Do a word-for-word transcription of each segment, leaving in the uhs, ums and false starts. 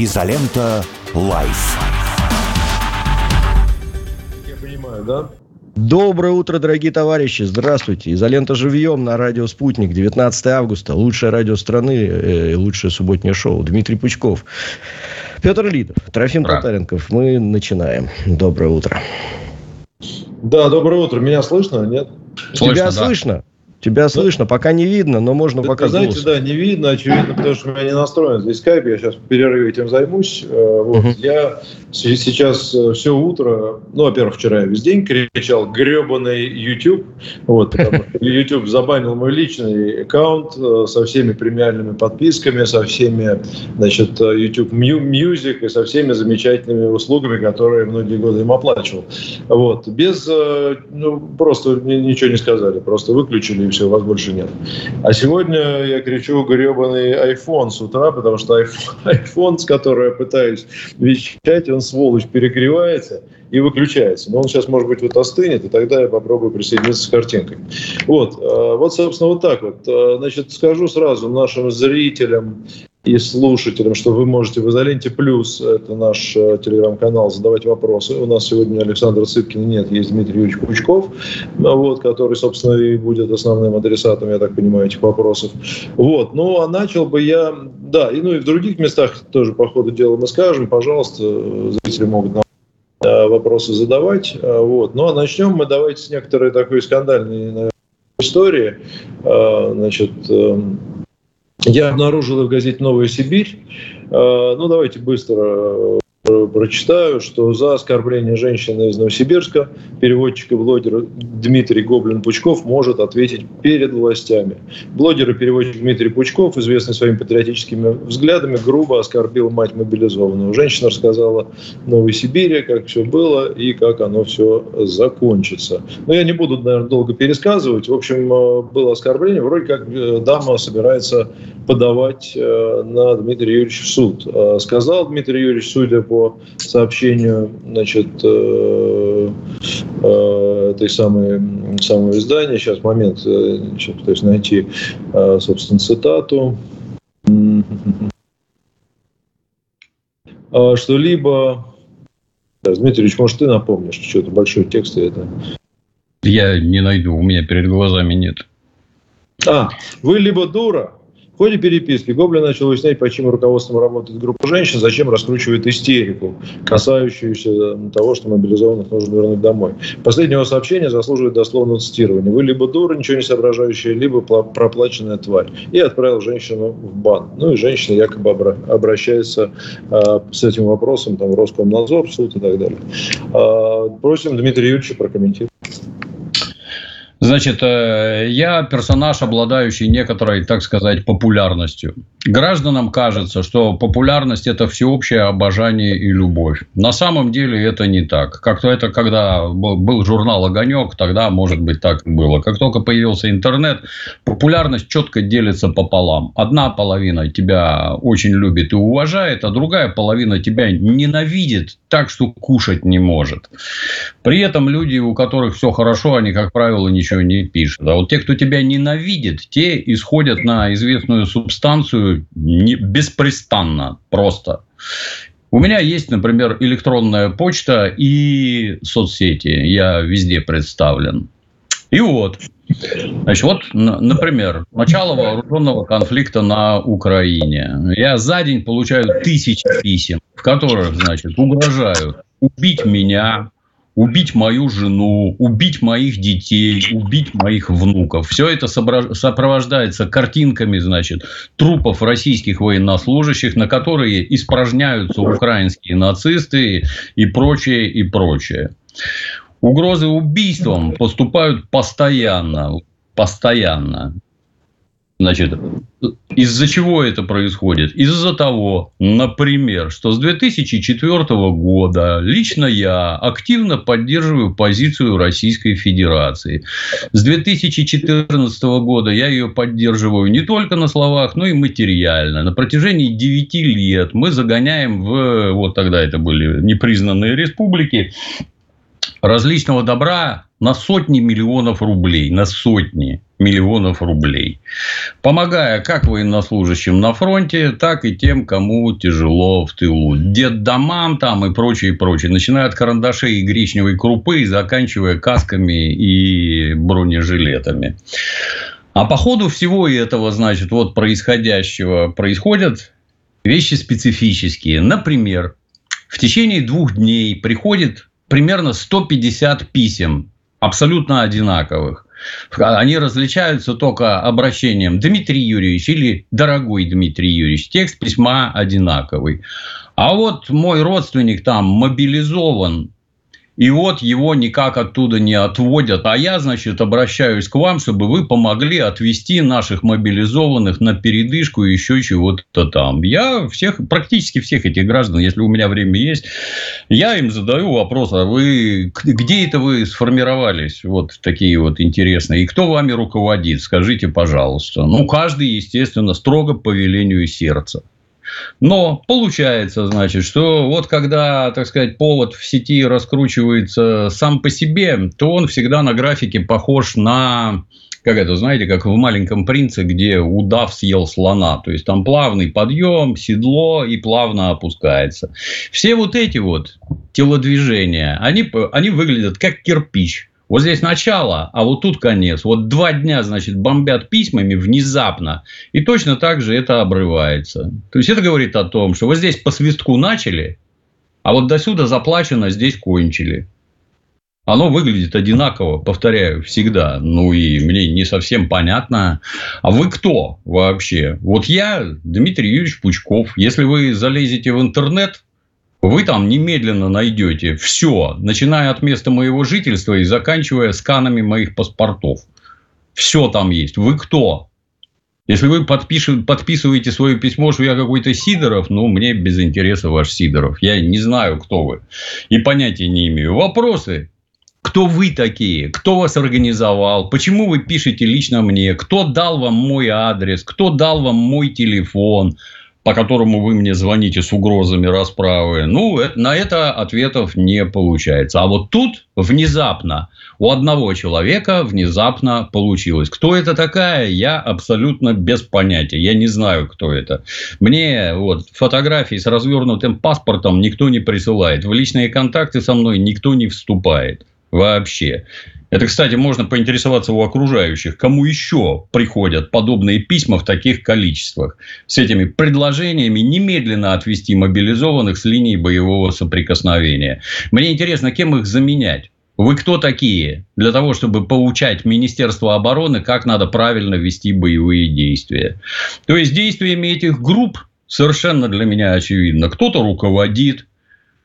Изолента Лайф. Я понимаю, да? Доброе утро, дорогие товарищи. Здравствуйте. Изолента живьем на радио «Спутник». девятнадцатого августа. Лучшее радио страны, лучшее субботнее шоу. Дмитрий Пучков, Петр Лидов, Трофим Татаренков. Мы начинаем. Доброе утро. Да, доброе утро. Меня слышно? Нет? Слышно, Тебя да. слышно? Тебя да. слышно. Пока не видно, но можно да, показать. Знаете, да, не видно, очевидно, потому что у меня не настроен здесь скайп. Я сейчас в перерыве этим займусь. Вот. Uh-huh. Я сейчас все утро, ну, во-первых, вчера я весь день кричал гребаный YouTube. Вот, потому что YouTube забанил мой личный аккаунт со всеми премиальными подписками, со всеми, значит, YouTube Music и со всеми замечательными услугами, которые многие годы им оплачивал. Вот. Без, ну, просто ничего не сказали, просто выключили. И все, вас больше нет. А сегодня я кричу гребаный iPhone с утра, потому что iPhone, с которого я пытаюсь вещать, он, сволочь, перегревается и выключается. Но он сейчас, может быть, вот остынет, и тогда я попробую присоединиться с картинкой. Вот, вот собственно, вот так вот. Значит, скажу сразу нашим зрителям и слушателям, что вы можете в «Изоленте плюс», это наш э, телеграм-канал, задавать вопросы. У нас сегодня Александра Цыпкина нет, есть Дмитрий Юрьевич Пучков, вот, который, собственно, и будет основным адресатом, я так понимаю, этих вопросов. Вот, ну, а начал бы я... Да, и, ну, и в других местах тоже, по ходу дела, мы скажем. Пожалуйста, зрители могут нам вопросы задавать. Вот. Ну, а начнем мы, давайте, с некоторой такой скандальной, наверное, истории. А, значит... Я обнаружил в газете «Новая Сибирь», ну давайте быстро прочитаю, что за оскорбление женщины из Новосибирска переводчик и блогер Дмитрий Гоблин Пучков может ответить перед властями. Блогер и переводчик Дмитрий Пучков, известный своими патриотическими взглядами, грубо оскорбил мать мобилизованную. Женщина рассказала «Новой Сибири», как все было и как оно все закончится. Но я не буду, наверное, долго пересказывать. В общем, было оскорбление. Вроде как дама собирается подавать на Дмитрия Юрьевича в суд. Сказал Дмитрий Юрьевич, судя по сообщению, значит, э, э, этой самой, самого издания, сейчас момент, значит, то есть найти, э, собственно, цитату, э, что либо... Дмитрий Ильич, может, ты напомнишь, что-то большой текст это... Я не найду, у меня перед глазами нет. А, вы либо дура... В ходе переписки Гоблин начал выяснять, под чьим руководством работает группа женщин, зачем раскручивает истерику, касающуюся того, что мобилизованных нужно вернуть домой. Последнего сообщения заслуживает дословного цитирования. Вы либо дура, ничего не соображающая, либо проплаченная тварь. И отправил женщину в бан. Ну и женщина якобы обращается э, с этим вопросом там, в Роскомнадзор, в суд и так далее. Э, просим Дмитрия Юрьевича прокомментировать. Значит, я персонаж, обладающий некоторой, так сказать, популярностью. Гражданам кажется, что популярность – это всеобщее обожание и любовь. На самом деле это не так. Как-то это когда был журнал «Огонек», тогда, может быть, так и было. Как только появился интернет, популярность четко делится пополам. Одна половина тебя очень любит и уважает, а другая половина тебя ненавидит так, что кушать не может. При этом люди, у которых все хорошо, они, как правило, ничего не пишет. А вот те, кто тебя ненавидит, те исходят на известную субстанцию не, беспрестанно, просто. У меня есть, например, электронная почта и соцсети. Я везде представлен. И вот. Значит, вот, например, начало вооруженного конфликта на Украине. Я за день получаю тысячи писем, в которых, значит, угрожают убить меня, убить мою жену, убить моих детей, убить моих внуков. Все это сопровождается картинками, значит, трупов российских военнослужащих, на которые испражняются украинские нацисты и прочее, и прочее. Угрозы убийством поступают постоянно, постоянно. Значит, из-за чего это происходит? Из-за того, например, что с две тысячи четвёртого года лично я активно поддерживаю позицию Российской Федерации. С две тысячи четырнадцатого года я ее поддерживаю не только на словах, но и материально. На протяжении девяти лет мы загоняем в, вот тогда это были непризнанные республики, различного добра на сотни миллионов рублей, на сотни. миллионов рублей, помогая как военнослужащим на фронте, так и тем, кому тяжело в тылу. Детдомам там и прочее, прочее. Начиная от карандашей и гречневой крупы, заканчивая касками и бронежилетами. А по ходу всего этого, значит, вот происходящего происходят вещи специфические. Например, в течение двух дней приходит примерно сто пятьдесят писем, абсолютно одинаковых. Они различаются только обращением «Дмитрий Юрьевич» или «Дорогой Дмитрий Юрьевич». Текст письма одинаковый. А вот мой родственник там мобилизован, и вот его никак оттуда не отводят. А я, значит, обращаюсь к вам, чтобы вы помогли отвезти наших мобилизованных на передышку и еще чего-то там. Я всех, практически всех этих граждан, если у меня время есть, я им задаю вопрос, а вы где это вы сформировались? Вот такие вот интересные. И кто вами руководит? Скажите, пожалуйста. Ну, каждый, естественно, строго по велению сердца. Но получается, значит, что вот когда, так сказать, повод в сети раскручивается сам по себе, то он всегда на графике похож на, как это, знаете, как в «Маленьком принце», где удав съел слона. То есть там плавный подъем, седло и плавно опускается. Все вот эти вот телодвижения, они, они выглядят как кирпич. Вот здесь начало, а вот тут конец. Вот два дня, значит, бомбят письмами внезапно. И точно так же это обрывается. То есть это говорит о том, что вот здесь по свистку начали, а вот досюда заплачено, здесь кончили. Оно выглядит одинаково, повторяю, всегда. Ну, и мне не совсем понятно. А вы кто вообще? Вот я, Дмитрий Юрьевич Пучков. Если вы залезете в интернет, вы там немедленно найдете все, начиная от места моего жительства и заканчивая сканами моих паспортов. Все там есть. Вы кто? Если вы подпиши, подписываете свое письмо, что я какой-то Сидоров, ну, мне без интереса ваш Сидоров. Я не знаю, кто вы. И понятия не имею. Вопросы? Кто вы такие? Кто вас организовал? Почему вы пишете лично мне? Кто дал вам мой адрес? Кто дал вам мой телефон, по которому вы мне звоните с угрозами расправы? Ну, на это ответов не получается. А вот тут внезапно у одного человека внезапно получилось. Кто это такая? Я абсолютно без понятия. Я не знаю, кто это. Мне вот фотографии с развернутым паспортом никто не присылает. В личные контакты со мной никто не вступает. Вообще. Это, кстати, можно поинтересоваться у окружающих, кому еще приходят подобные письма в таких количествах с этими предложениями немедленно отвести мобилизованных с линии боевого соприкосновения. Мне интересно, кем их заменять? Вы кто такие для того, чтобы поучать Министерство обороны, как надо правильно вести боевые действия? То есть действиями этих групп совершенно для меня очевидно. Кто-то руководит.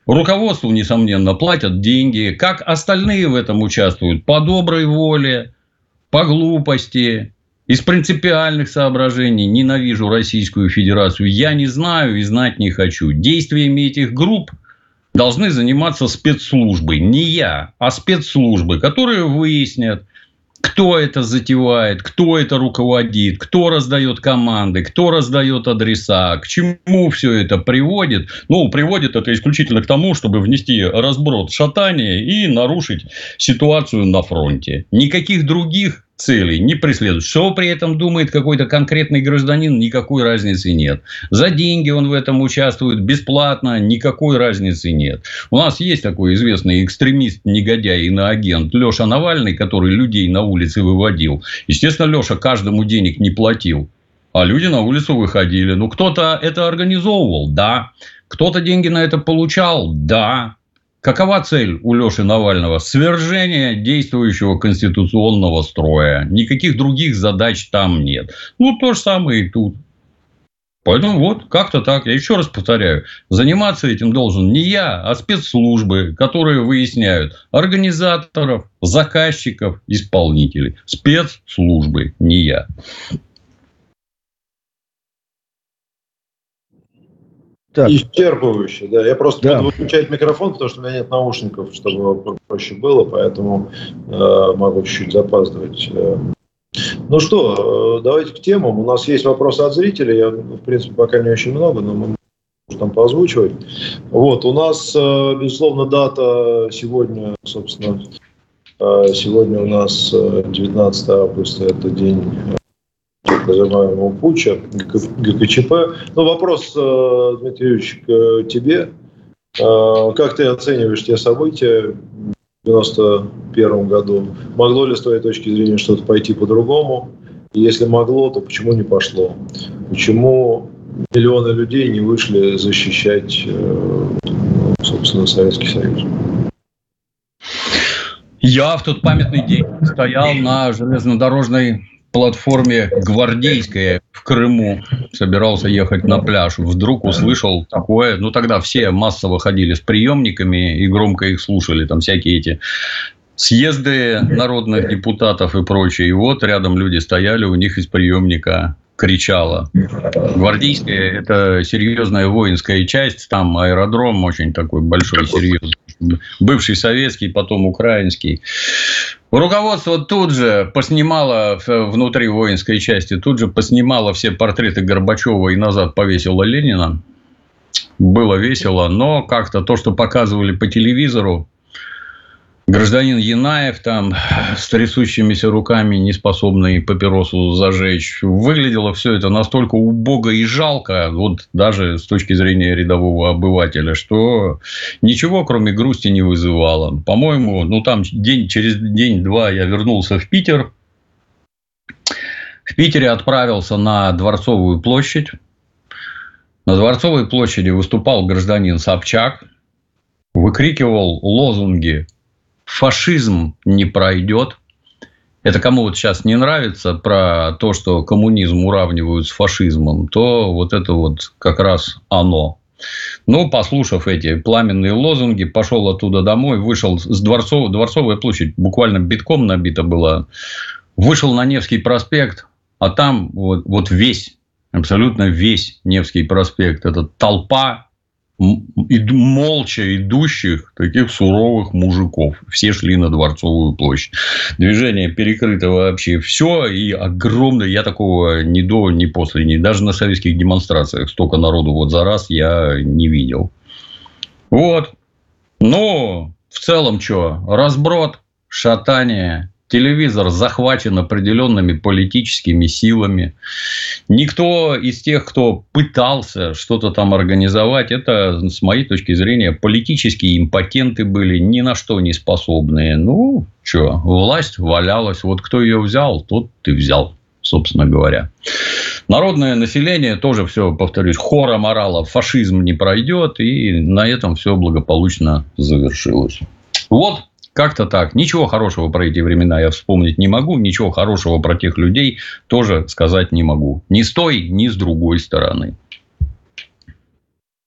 Руководству, несомненно, платят деньги. Как остальные в этом участвуют? По доброй воле, по глупости, из принципиальных соображений. Ненавижу Российскую Федерацию. Я не знаю и знать не хочу. Действиями этих групп должны заниматься спецслужбы. Не я, а спецслужбы, которые выяснят, кто это затевает, кто это руководит, кто раздает команды, кто раздает адреса, к чему все это приводит. Ну, приводит это исключительно к тому, чтобы внести разброд, шатание и нарушить ситуацию на фронте. Никаких других целей не преследуют. Что при этом думает какой-то конкретный гражданин, никакой разницы нет. За деньги он в этом участвует, бесплатно, никакой разницы нет. У нас есть такой известный экстремист, негодяй, иноагент Леша Навальный, который людей на улице выводил. Естественно, Леша каждому денег не платил, а люди на улицу выходили. Ну, кто-то это организовывал, да. Кто-то деньги на это получал, да. Какова цель у Леши Навального? Свержение действующего конституционного строя. Никаких других задач там нет. Ну, то же самое и тут. Поэтому вот как-то так. Я еще раз повторяю. Заниматься этим должен не я, а спецслужбы, которые выясняют организаторов, заказчиков, исполнителей. Спецслужбы, не я. Так. Исчерпывающе, да. Я просто да. буду выключать микрофон, потому что у меня нет наушников, чтобы проще было, поэтому э, могу чуть-чуть запаздывать. Ну что, давайте к темам. У нас есть вопросы от зрителей. Я, в принципе, пока не очень много, но мы можем там поозвучивать. Вот, у нас, безусловно, дата сегодня, собственно, Сегодня у нас девятнадцатое августа, это день так называемого путча, гэ ка че пэ. Ну, вопрос, Дмитрий Юрьевич, к тебе. Как ты оцениваешь те события в девяносто первом году? Могло ли с твоей точки зрения что-то пойти по-другому? И если могло, то почему не пошло? Почему миллионы людей не вышли защищать, собственно, Советский Союз? Я в тот памятный день стоял на железнодорожной платформе Гвардейская в Крыму. Собирался ехать на пляж. Вдруг услышал такое. Ну, тогда все массово ходили с приемниками и громко их слушали. Там всякие эти съезды народных депутатов и прочее. И вот рядом люди стояли, у них из приемника кричало. Гвардейская – это серьезная воинская часть. Там аэродром очень такой большой, серьезный. Бывший советский, потом украинский. Руководство тут же поснимало внутри воинской части, тут же поснимало все портреты Горбачева и назад повесило Ленина. Было весело, но как-то то, что показывали по телевизору, гражданин Янаев там с трясущимися руками, не способный папиросу зажечь, выглядело все это настолько убого и жалко, вот даже с точки зрения рядового обывателя, что ничего, кроме грусти, не вызывало. По-моему, ну там день, через день-два я вернулся в Питер. В Питере отправился на Дворцовую площадь. На Дворцовой площади выступал гражданин Собчак, выкрикивал лозунги: «Фашизм не пройдет». Это кому вот сейчас не нравится про то, что коммунизм уравнивают с фашизмом, то вот это вот как раз оно. Ну, послушав эти пламенные лозунги, пошел оттуда домой, вышел с Дворцов... Дворцовая площадь, буквально битком набита была. Вышел на Невский проспект, а там вот, вот весь, абсолютно весь Невский проспект. Это толпа молча идущих таких суровых мужиков. Все шли на Дворцовую площадь. Движение перекрыто вообще все. И огромное. Я такого ни до, ни после. Ни даже на советских демонстрациях столько народу вот за раз я не видел. Вот. Ну, в целом, что? Разброд, шатание. Телевизор захвачен определенными политическими силами. Никто из тех, кто пытался что-то там организовать, это, с моей точки зрения, политические импотенты были, ни на что не способные. Ну, что, власть валялась. Вот кто ее взял, тот ты взял, собственно говоря. Народное население тоже все, повторюсь, хором орало: фашизм не пройдет. И на этом все благополучно завершилось. Вот. Как-то так. Ничего хорошего про эти времена я вспомнить не могу. Ничего хорошего про тех людей тоже сказать не могу. Ни с той, ни с другой стороны.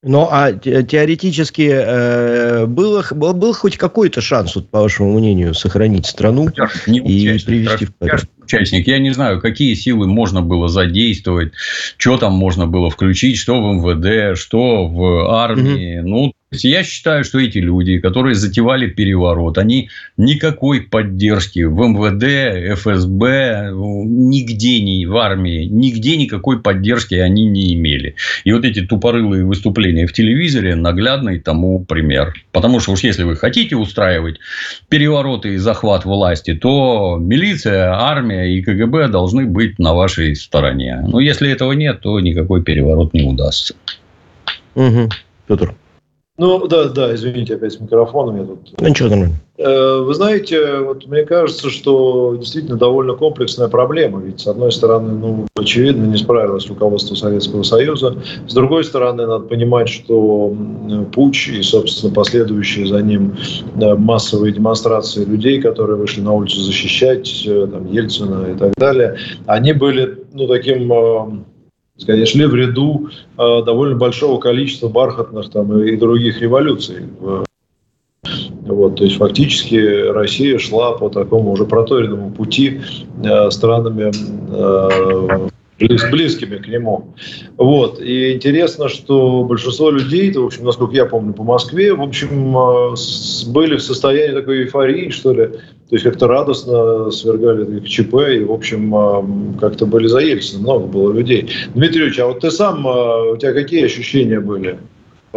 Ну, а теоретически э, было, был, был хоть какой-то шанс, вот, по вашему мнению, сохранить страну я не и участник, привести в порядок? Участник. Я не знаю, какие силы можно было задействовать, что там можно было включить, что в МВД, что в армии. Угу. Ну, я считаю, что эти люди, которые затевали переворот, они никакой поддержки в МВД, эф эс бэ, нигде не в армии, нигде никакой поддержки они не имели. И вот эти тупорылые выступления в телевизоре наглядный тому пример. Потому что уж если вы хотите устраивать перевороты и захват власти, то милиция, армия и ка гэ бэ должны быть на вашей стороне. Но если этого нет, то никакой переворот не удастся. Угу. Петр. Ну, да, да, извините, опять с микрофоном. Я тут... Ничего нормально. Вы знаете, вот мне кажется, что действительно довольно комплексная проблема. Ведь, с одной стороны, ну, очевидно, не справилось руководство Советского Союза. С другой стороны, надо понимать, что путч и, собственно, последующие за ним массовые демонстрации людей, которые вышли на улицу защищать там, Ельцина и так далее, они были, ну, таким... шли в ряду э, довольно большого количества бархатных там, и других революций. Вот, то есть, фактически Россия шла по такому уже проторенному пути э, странами, э, близ, близкими к нему. Вот. И интересно, что большинство людей, в общем, насколько я помню, по Москве, в общем, э, с, были в состоянии такой эйфории, что ли. То есть, как-то радостно свергали гэ ка че пэ и, в общем, как-то были за Ельцина, много было людей. Дмитрий Юрьевич, а вот ты сам, у тебя какие ощущения были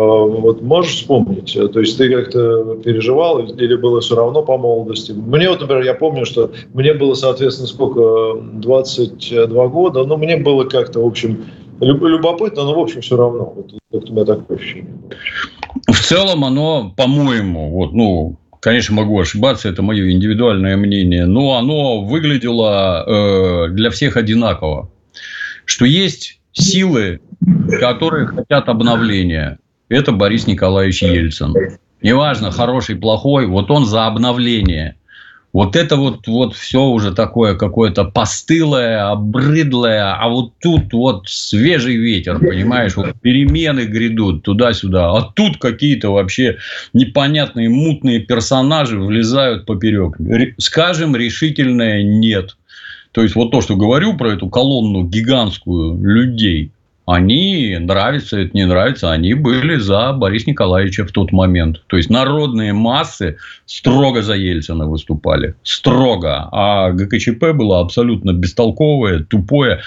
Вот можешь вспомнить? То есть ты как-то переживал или было все равно по молодости? Мне вот, например, я помню, что мне было, соответственно, сколько? двадцать два года. Но мне было как-то, в общем, любопытно, но, в общем, все равно. Вот как-то у меня такое ощущение. В целом оно, по-моему, вот, ну, конечно, могу ошибаться, это мое индивидуальное мнение, но оно выглядело э, для всех одинаково. Что есть силы, которые хотят обновления. Это Борис Николаевич Ельцин. Неважно, хороший, плохой, вот он за обновление. Вот это вот, вот все уже такое какое-то постылое, обрыдлое, а вот тут вот свежий ветер, понимаешь, вот перемены грядут туда-сюда, а тут какие-то вообще непонятные мутные персонажи влезают поперек. Скажем, решительное нет. То есть вот то, что говорю про эту колонну гигантскую людей, они, нравится это, не нравится, они были за Бориса Николаевича в тот момент. То есть народные массы строго за Ельцина выступали. Строго. А ГКЧП было абсолютно бестолковое, тупое.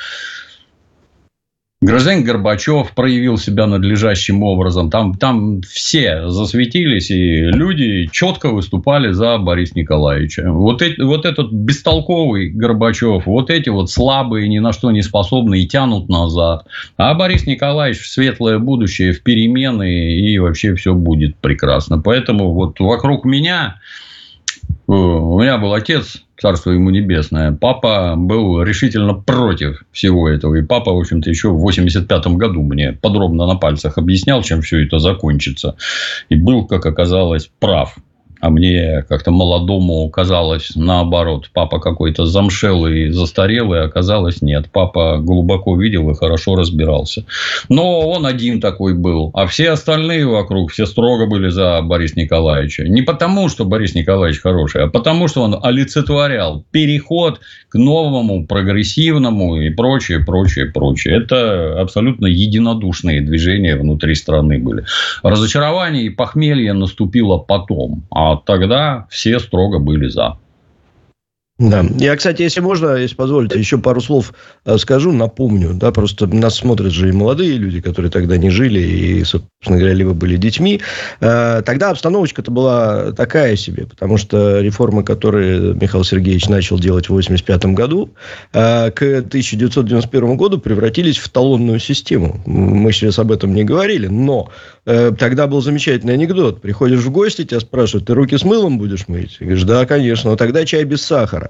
Гражданин Горбачев проявил себя надлежащим образом. Там, там все засветились, и люди четко выступали за Бориса Николаевича. Вот, эти, вот этот бестолковый Горбачев, вот эти вот слабые, ни на что не способные, тянут назад. А Борис Николаевич в светлое будущее, в перемены, и вообще все будет прекрасно. Поэтому вот вокруг меня... У меня был отец, царство ему небесное. Папа был решительно против всего этого. И папа, в общем-то, еще в восемьдесят пятом году мне подробно на пальцах объяснял, чем все это закончится. И был, как оказалось, прав. А мне как-то молодому казалось наоборот. Папа какой-то замшелый, застарелый, оказалось нет. Папа глубоко видел и хорошо разбирался. Но он один такой был. А все остальные вокруг, все строго были за Бориса Николаевича. Не потому, что Борис Николаевич хороший, а потому, что он олицетворял переход к новому, прогрессивному и прочее, прочее, прочее. Это абсолютно единодушные движения внутри страны были. Разочарование и похмелье наступило потом. А тогда все строго были за. Да. Я, кстати, если можно, если позволите, еще пару слов скажу, напомню. Да, просто нас смотрят же и молодые люди, которые тогда не жили и, собственно говоря, либо были детьми. Тогда обстановочка-то была такая себе, потому что реформы, которые Михаил Сергеевич начал делать в восемьдесят пятом году, к тысяча девятьсот девяносто первому году превратились в талонную систему. Мы сейчас об этом не говорили, но тогда был замечательный анекдот. Приходишь в гости, тебя спрашивают, ты руки с мылом будешь мыть? И говоришь, да, конечно, но тогда чай без сахара.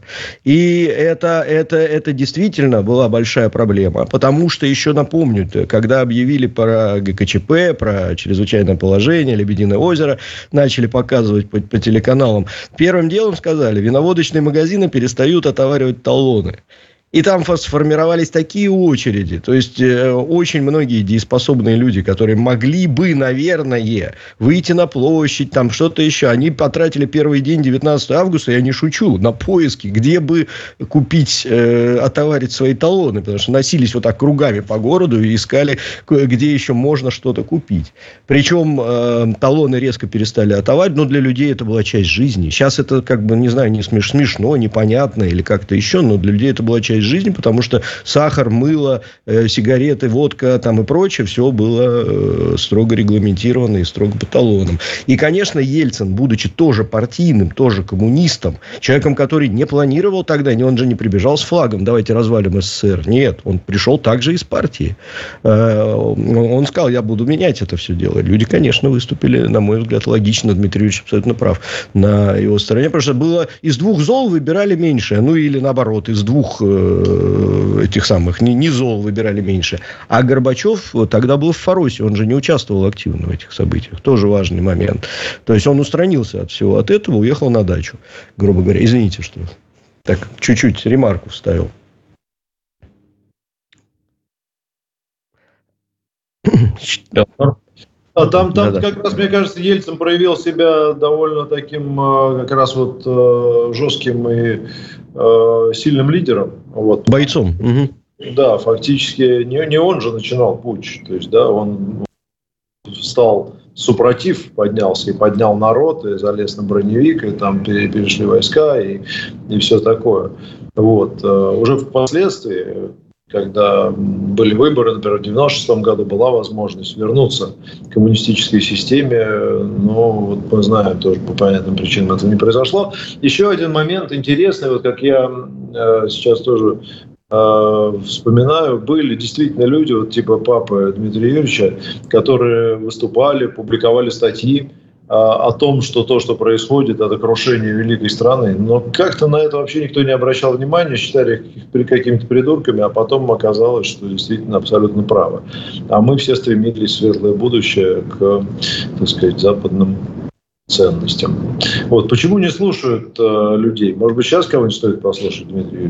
И это, это, это действительно была большая проблема, потому что, еще напомню, когда объявили про ГКЧП, про чрезвычайное положение, Лебединое озеро, начали показывать по, по телеканалам, первым делом сказали, виноводочные магазины перестают отоваривать талоны. И там сформировались такие очереди. То есть, э, очень многие дееспособные люди, которые могли бы, наверное, выйти на площадь, там что-то еще. Они потратили первый день, девятнадцатого августа, я не шучу, на поиски, где бы купить, э, отоварить свои талоны. Потому что носились вот так кругами по городу и искали, где еще можно что-то купить. Причем, э, талоны резко перестали отоваривать, но для людей это была часть жизни. Сейчас это, как бы, не знаю, не смеш- смешно, непонятно или как-то еще, но для людей это была часть жизни, потому что сахар, мыло, э, сигареты, водка там и прочее, все было э, строго регламентировано и строго по талонам. И, конечно, Ельцин, будучи тоже партийным, тоже коммунистом, человеком, который не планировал тогда, он же не прибежал с флагом, давайте развалим СССР. Нет, он пришел также из партии. Э, он сказал, я буду менять это все дело. Люди, конечно, выступили, на мой взгляд, логично, Дмитрий Юрьевич абсолютно прав на его стороне, потому что было из двух зол выбирали меньшее, ну или наоборот, из двух этих самых, не, не зол выбирали меньше. А Горбачев тогда был в Фаросе, он же не участвовал активно в этих событиях. Тоже важный момент. То есть, он устранился от всего от этого, уехал на дачу, грубо говоря. Извините, что так чуть-чуть ремарку вставил. А там, там да, как да. раз, мне кажется, Ельцин проявил себя довольно таким как раз вот жестким и сильным лидером. Вот. Бойцом. Угу. Да, фактически не, не он же начинал путч. То есть, да, он встал, супротив поднялся и поднял народ, и залез на броневик, и там перешли войска, и, и все такое. Вот. Уже впоследствии когда были выборы, например, в девяносто шестом году была возможность вернуться к коммунистической системе, но вот мы знаем, тоже по понятным причинам это не произошло. Еще один момент интересный, вот как я э, сейчас тоже э, вспоминаю, были действительно люди, вот типа папы Дмитрия Юрьевича, которые выступали, публиковали статьи о том, что то, что происходит, это крушение великой страны. Но как-то на это вообще никто не обращал внимания, считали их какими-то придурками, а потом оказалось, что действительно абсолютно правы. А мы все стремились в светлое будущее к, так сказать, западным ценностям. Вот. Почему не слушают э, людей? Может быть, сейчас кого-нибудь стоит послушать, Дмитрий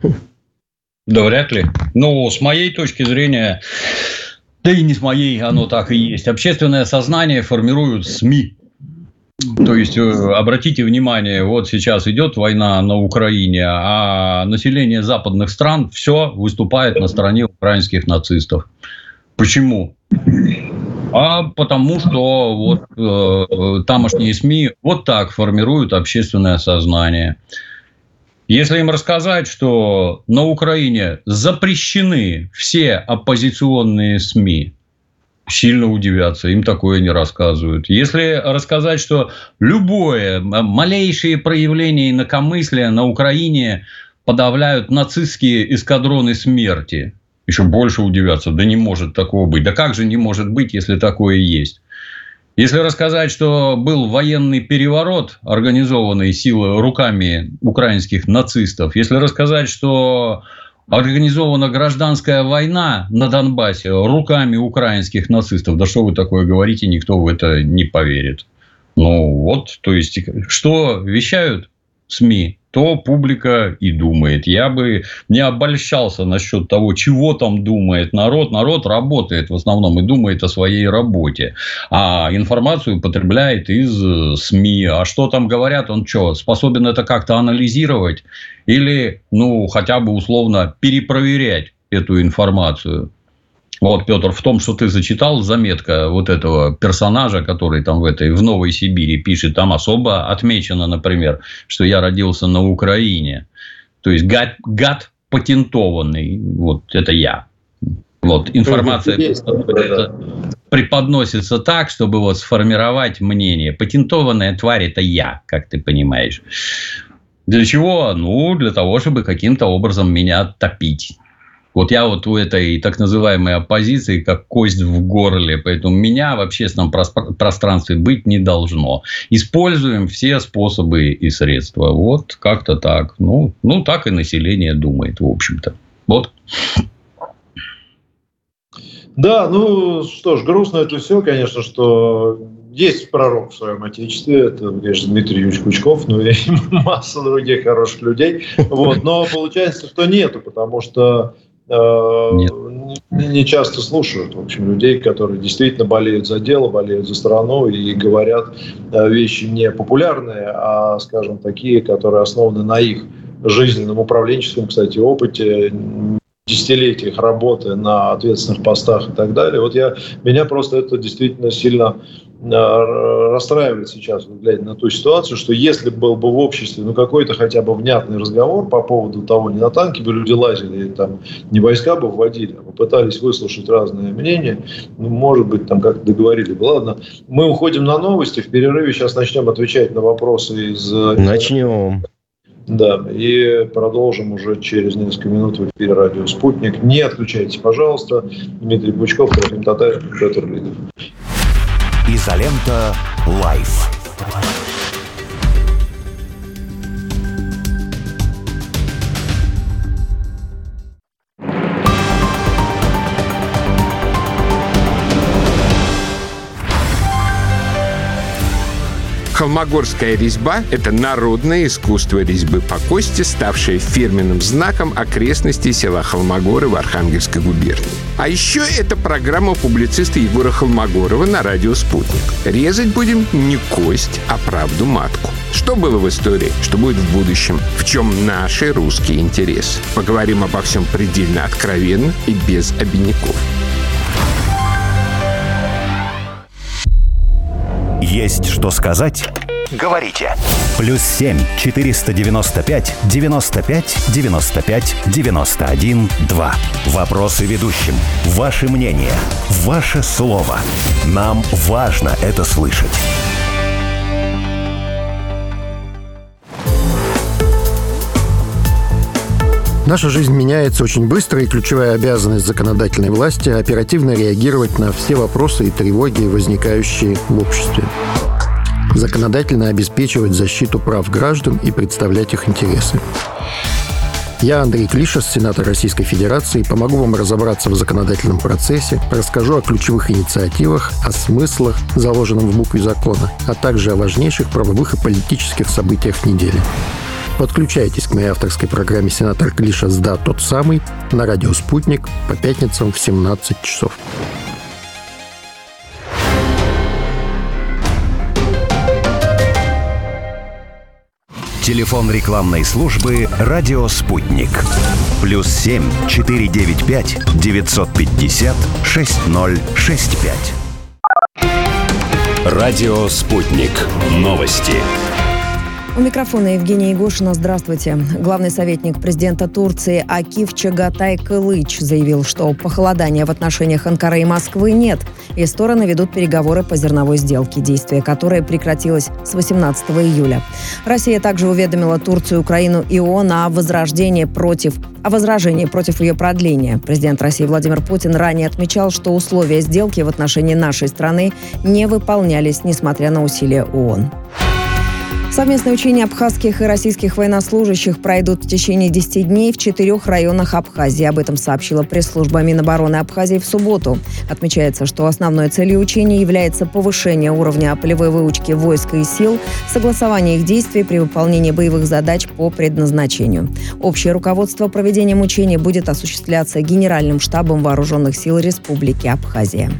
Юрьевич? Да вряд ли. Ну, с моей точки зрения... Да и не с моей, оно так и есть. Общественное сознание формируют СМИ. То есть, обратите внимание, вот сейчас идет война на Украине, а население западных стран все выступает на стороне украинских нацистов. Почему? А потому что вот э, тамошние СМИ вот так формируют общественное сознание. Если им рассказать, что на Украине запрещены все оппозиционные СМИ, сильно удивятся, им такое не рассказывают. Если рассказать, что любое, малейшие проявления инакомыслия на Украине подавляют нацистские эскадроны смерти, еще больше удивятся, да не может такого быть. Да как же не может быть, если такое есть? Если рассказать, что был военный переворот, организованный силой руками украинских нацистов, если рассказать, что организована гражданская война на Донбассе руками украинских нацистов, да что вы такое говорите, никто в это не поверит. Ну вот, то есть, что вещают СМИ, то публика и думает. Я бы не обольщался насчет того, чего там думает народ. Народ работает в основном и думает о своей работе. А информацию потребляет из СМИ. А что там говорят, он что, способен это как-то анализировать? Или, ну, хотя бы условно перепроверять эту информацию? Вот, Петр, в том, что ты зачитал, заметка вот этого персонажа, который там в этой, в Новой Сибири пишет, там особо отмечено, например, что я родился на Украине. То есть, гад, гад патентованный, вот это я. Вот, информация преподносится так, чтобы вот сформировать мнение. Патентованная тварь – это я, как ты понимаешь. Для чего? Ну, для того, чтобы каким-то образом меня топить. Вот я вот у этой так называемой оппозиции как кость в горле, поэтому меня в общественном пространстве быть не должно. Используем все способы и средства. Вот как-то так. Ну, ну так и население думает, в общем-то. Вот. Да, ну что ж, грустно это все, конечно, что... Есть пророк в своем отечестве, это, конечно, Дмитрий Юрьевич Пучков, ну и масса других хороших людей. Вот. Но получается, что нету, потому что э, Нет. не часто слушают, в общем, людей, которые действительно болеют за дело, болеют за страну и говорят вещи не популярные, а, скажем, такие, которые основаны на их жизненном управленческом, кстати, опыте, десятилетиях работы на ответственных постах и так далее. Вот я, меня просто это действительно сильно расстраивает сейчас, глядя на ту ситуацию, что если был бы в обществе ну, какой-то хотя бы внятный разговор по поводу того, не на танки бы люди лазили, там, не войска бы вводили, а попытались выслушать разные мнения, ну, может быть, там как-то договорили бы. Ладно, мы уходим на новости, в перерыве сейчас начнем отвечать на вопросы из... Начнем. Да, и продолжим уже через несколько минут в эфире радио «Спутник». Не отключайтесь, пожалуйста. Дмитрий Пучков, Трофим Татаренков, Петр Лидов. Изолента Лайф. Холмогорская резьба – это народное искусство резьбы по кости, ставшее фирменным знаком окрестностей села Холмогоры в Архангельской губернии. А еще это программа публициста Егора Холмогорова на радио «Спутник». Резать будем не кость, а правду матку. Что было в истории, что будет в будущем, в чем наши русские интересы. Поговорим обо всем предельно откровенно и без обиняков. Есть что сказать? говорите. Плюс семь четыреста девяносто пять девяносто пять девяносто пять девяносто один два. Вопросы ведущим. Ваше мнение. Ваше слово. Нам важно это слышать. Наша жизнь меняется очень быстро, и ключевая обязанность законодательной власти – оперативно реагировать на все вопросы и тревоги, возникающие в обществе. Законодательно обеспечивать защиту прав граждан и представлять их интересы. Я, Андрей Клишес, сенатор Российской Федерации, помогу вам разобраться в законодательном процессе, расскажу о ключевых инициативах, о смыслах, заложенном в букве закона, а также о важнейших правовых и политических событиях недели. Подключайтесь к моей авторской программе «Сенатор Клишес, да, тот самый» на радио «Спутник» по пятницам в семнадцать часов. Телефон рекламной службы «Радио Спутник». Плюс семь четыреста девяносто пять девятьсот пятьдесят шестьдесят ноль шестьдесят пять. «Радио Спутник». Новости. У микрофона Евгения Игошина. Здравствуйте. Главный советник президента Турции Акиф Чагатай Кылыч заявил, что похолодания в отношениях Анкары и Москвы нет, и стороны ведут переговоры по зерновой сделке, действие которой прекратилось с восемнадцатого июля. Россия также уведомила Турцию, Украину и ООН о возражении против, о возражении против ее продления. Президент России Владимир Путин ранее отмечал, что условия сделки в отношении нашей страны не выполнялись, несмотря на усилия ООН. Совместные учения абхазских и российских военнослужащих пройдут в течение десяти дней в четырех районах Абхазии. Об этом сообщила пресс-служба Минобороны Абхазии в субботу. Отмечается, что основной целью учений является повышение уровня полевой выучки войск и сил, согласование их действий при выполнении боевых задач по предназначению. Общее руководство проведением учений будет осуществляться Генеральным штабом Вооруженных сил Республики Абхазия.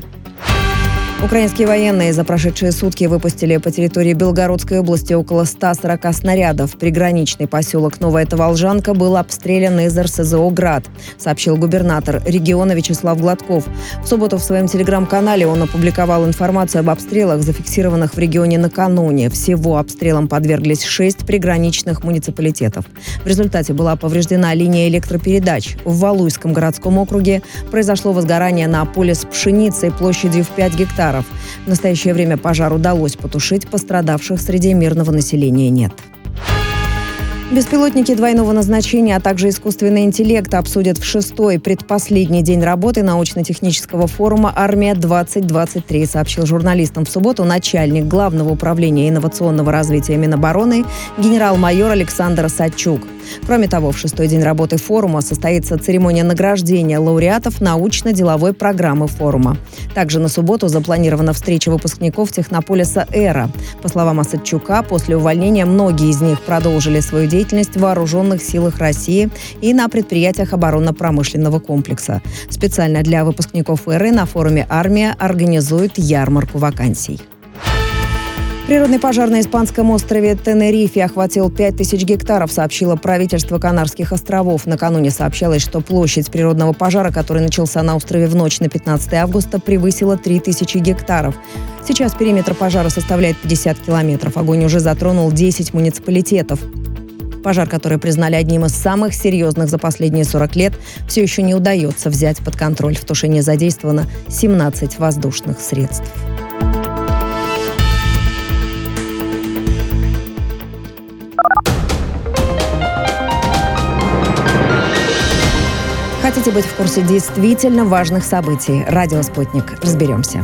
Украинские военные за прошедшие сутки выпустили по территории Белгородской области около ста сорока снарядов. Приграничный поселок Новая Таволжанка был обстрелян из РСЗО «Град», сообщил губернатор региона Вячеслав Гладков. В субботу в своем телеграм-канале он опубликовал информацию об обстрелах, зафиксированных в регионе накануне. Всего обстрелам подверглись шесть приграничных муниципалитетов. В результате была повреждена линия электропередач. В Валуйском городском округе произошло возгорание на поле с пшеницей площадью в пять гектаров. В настоящее время пожар удалось потушить, пострадавших среди мирного населения нет. Беспилотники двойного назначения, а также искусственный интеллект обсудят в шестой, предпоследний день работы научно-технического форума «Армия-двадцать двадцать три», сообщил журналистам в субботу начальник Главного управления инновационного развития Минобороны генерал-майор Александр Сачук. Кроме того, в шестой день работы форума состоится церемония награждения лауреатов научно-деловой программы форума. Также на субботу запланирована встреча выпускников «Технополиса ЭРА». По словам Сачука, после увольнения многие из них продолжили свою деятельность в Вооруженных силах России и на предприятиях оборонно-промышленного комплекса. Специально для выпускников ЭРА на форуме «Армия» организует ярмарку вакансий. Природный пожар на испанском острове Тенерифе охватил пять тысяч гектаров, сообщило правительство Канарских островов. Накануне сообщалось, что площадь природного пожара, который начался на острове в ночь на пятнадцатое августа, превысила три тысячи гектаров. Сейчас периметр пожара составляет пятьдесят километров. Огонь уже затронул десять муниципалитетов. Пожар, который признали одним из самых серьезных за последние сорок лет, все еще не удается взять под контроль. В тушении задействовано семнадцать воздушных средств. Хотите быть в курсе действительно важных событий? Радио «Спутник». Разберемся.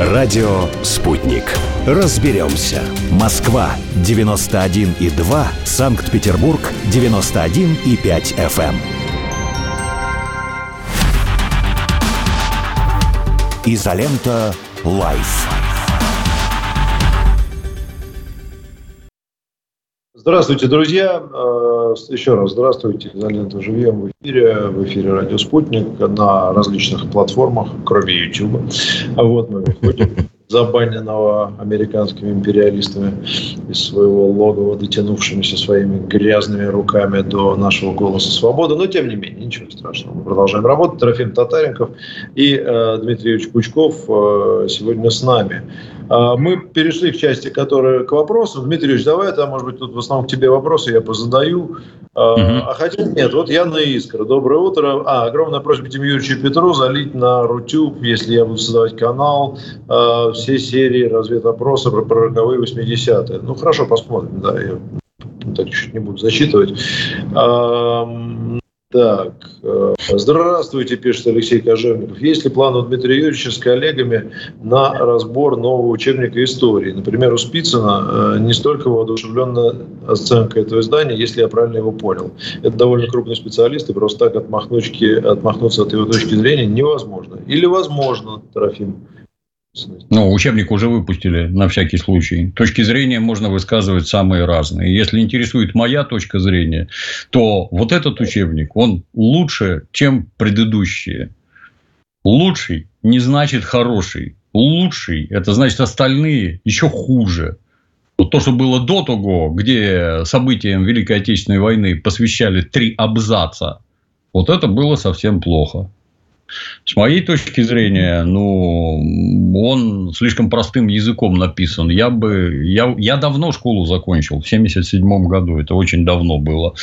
Радио «Спутник». Разберемся. Москва девяносто один и два, Санкт-Петербург девяносто один и пять эф эм. Изолента Лайф. Здравствуйте, друзья. Еще раз здравствуйте. Изолента живьем в эфире. В эфире радио «Спутник» на различных платформах, кроме YouTube. А вот мы выходим. забаненного американскими империалистами из своего логова, дотянувшимися своими грязными руками до нашего голоса свободы. Но, тем не менее, ничего страшного. Мы продолжаем работать. Трофим Татаренков и э, Дмитрий Юрьевич Пучков э, сегодня с нами. Э, мы перешли к части, которая к вопросу. Дмитрий Юрьевич, давай, это, может быть, тут в основном к тебе вопросы я позадаю. Э, mm-hmm. А хотя нет, вот Яна Искра. Доброе утро. А, огромная просьба Дмитрию Юрьевичу Петру залить на Рутюб, если я буду создавать канал, э, все серии разведопроса про роковые восьмидесятые. Ну, хорошо, посмотрим. Да, я так чуть-чуть не буду зачитывать. А, так. Здравствуйте, пишет Алексей Кожевников. Есть ли план у Дмитрия Юрьевича с коллегами на разбор нового учебника истории? Например, у Спицына не столько воодушевленная оценка этого издания, если я правильно его понял. Это довольно крупный специалист, и просто так отмахнуться от его точки зрения невозможно. Или возможно, Трофим? Ну, учебник уже выпустили, на всякий случай. Точки зрения можно высказывать самые разные. Если интересует моя точка зрения, то вот этот учебник, он лучше, чем предыдущие. Лучший не значит хороший. Лучший – это значит остальные еще хуже. Вот то, что было до того, где событиям Великой Отечественной войны посвящали три абзаца, вот это было совсем плохо. С моей точки зрения, ну, он слишком простым языком написан. Я бы, я, я давно школу закончил, в семьдесят седьмом году, это очень давно было.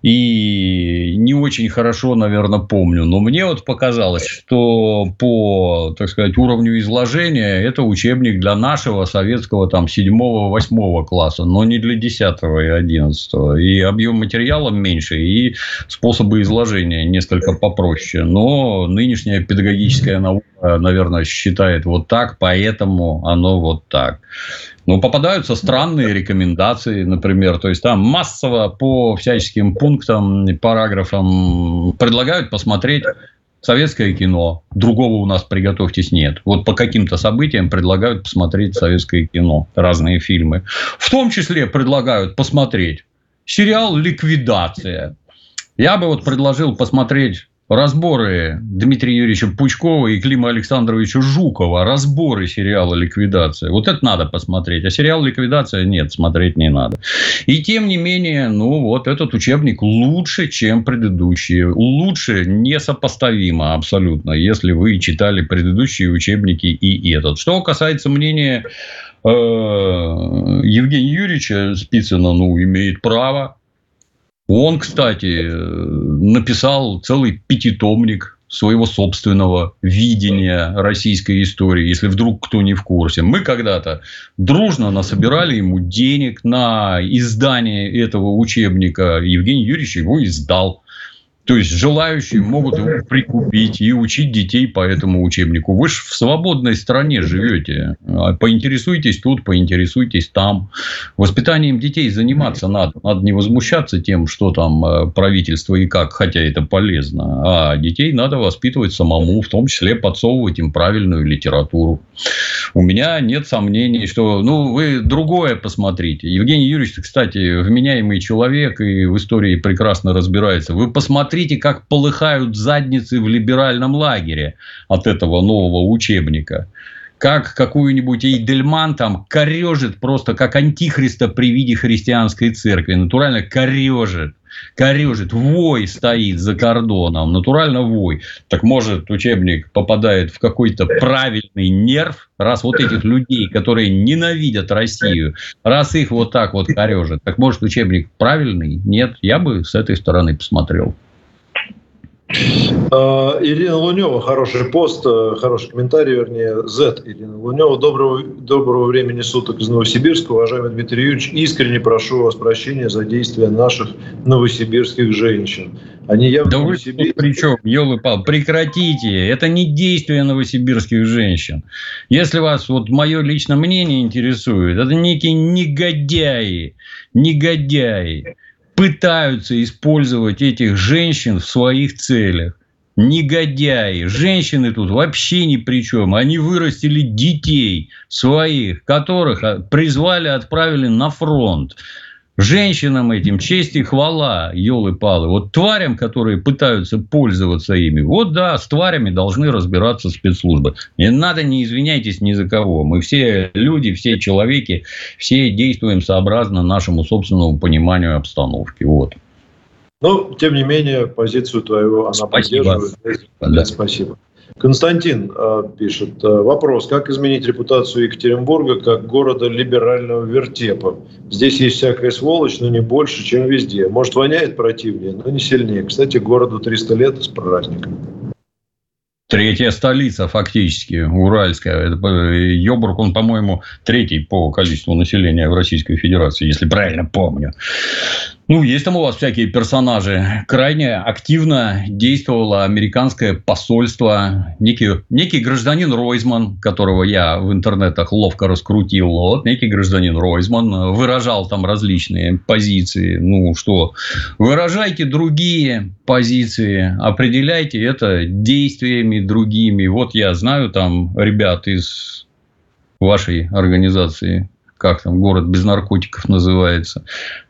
И не очень хорошо, наверное, помню. Но мне вот показалось, что по, так сказать, уровню изложения это учебник для нашего советского там, седьмого-восьмого класса, но не для десятого и одиннадцатого. И объем материала меньше, и способы изложения несколько попроще. Но нынешняя педагогическая наука, наверное, считает вот так, поэтому оно вот так. Ну, попадаются странные рекомендации, например, то есть там массово по всяческим пунктам, параграфам предлагают посмотреть советское кино. Другого у нас, приготовьтесь, нет. Вот по каким-то событиям предлагают посмотреть советское кино, разные фильмы. В том числе предлагают посмотреть сериал «Ликвидация». Я бы вот предложил посмотреть разборы Дмитрия Юрьевича Пучкова и Клима Александровича Жукова. Разборы сериала «Ликвидация». Вот это надо посмотреть. А сериал «Ликвидация» нет, смотреть не надо. И тем не менее, ну вот этот учебник лучше, чем предыдущие. Лучше несопоставимо абсолютно, если вы читали предыдущие учебники и этот. Что касается мнения э, Евгения Юрьевича Спицына, ну, имеет право. Он, кстати, написал целый пятитомник своего собственного видения российской истории, если вдруг кто не в курсе. Мы когда-то дружно насобирали ему денег на издание этого учебника. Евгений Юрьевич его издал. То есть, желающие могут его прикупить и учить детей по этому учебнику. Вы же в свободной стране живете. Поинтересуйтесь тут, поинтересуйтесь там. Воспитанием детей заниматься надо. Надо не возмущаться тем, что там правительство и как, хотя это полезно. А детей надо воспитывать самому, в том числе подсовывать им правильную литературу. У меня нет сомнений, что... Ну, вы другое посмотрите. Евгений Юрьевич, кстати, вменяемый человек и в истории прекрасно разбирается. Вы посмотрите. Смотрите, как полыхают задницы в либеральном лагере от этого нового учебника. Как какую-нибудь Эйдельман там корежит просто, как антихриста при виде христианской церкви. Натурально корежит. Корежит. Вой стоит за кордоном. Натурально вой. Так может, учебник попадает в какой-то правильный нерв, раз вот этих людей, которые ненавидят Россию, раз их вот так вот корежит. Так может, учебник правильный? Нет. Я бы с этой стороны посмотрел. Ирина Лунева, хороший пост, хороший комментарий, вернее, Z. Ирина Лунева. Доброго, доброго времени суток из Новосибирска. Уважаемый Дмитрий Юрьевич, искренне прошу вас прощения за действия наших новосибирских женщин. Они явно... Да вы Новосибирск... при чем, елы-пал, прекратите. Это не действия новосибирских женщин. Если вас вот мое личное мнение интересует, это некие негодяи, негодяи. Пытаются использовать этих женщин в своих целях. Негодяи. Женщины тут вообще ни при чем. Они вырастили детей своих, которых призвали, отправили на фронт. Женщинам этим честь и хвала, елы-палы. Вот тварям, которые пытаются пользоваться ими, вот да, с тварями должны разбираться спецслужбы. Не надо, не извиняйтесь ни за кого. Мы все люди, все человеки, все действуем сообразно нашему собственному пониманию обстановки. Вот. Но, тем не менее, позицию твою она спасибо. Поддерживает. Да. Спасибо. Константин э, пишет. Вопрос. Как изменить репутацию Екатеринбурга как города либерального вертепа? Здесь есть всякая сволочь, но не больше, чем везде. Может, воняет противнее, но не сильнее. Кстати, городу триста лет с праздником. Третья столица фактически, Уральская. Йобург, он, по-моему, третий по количеству населения в Российской Федерации, если правильно помню. Ну, есть там у вас всякие персонажи. Крайне активно действовало американское посольство. Некий, некий гражданин Ройзман, которого я в интернетах ловко раскрутил. Вот, некий гражданин Ройзман выражал там различные позиции. Ну, что? Выражайте другие позиции. Определяйте это действиями другими. Вот я знаю там ребят из вашей организации. Как там город без наркотиков называется.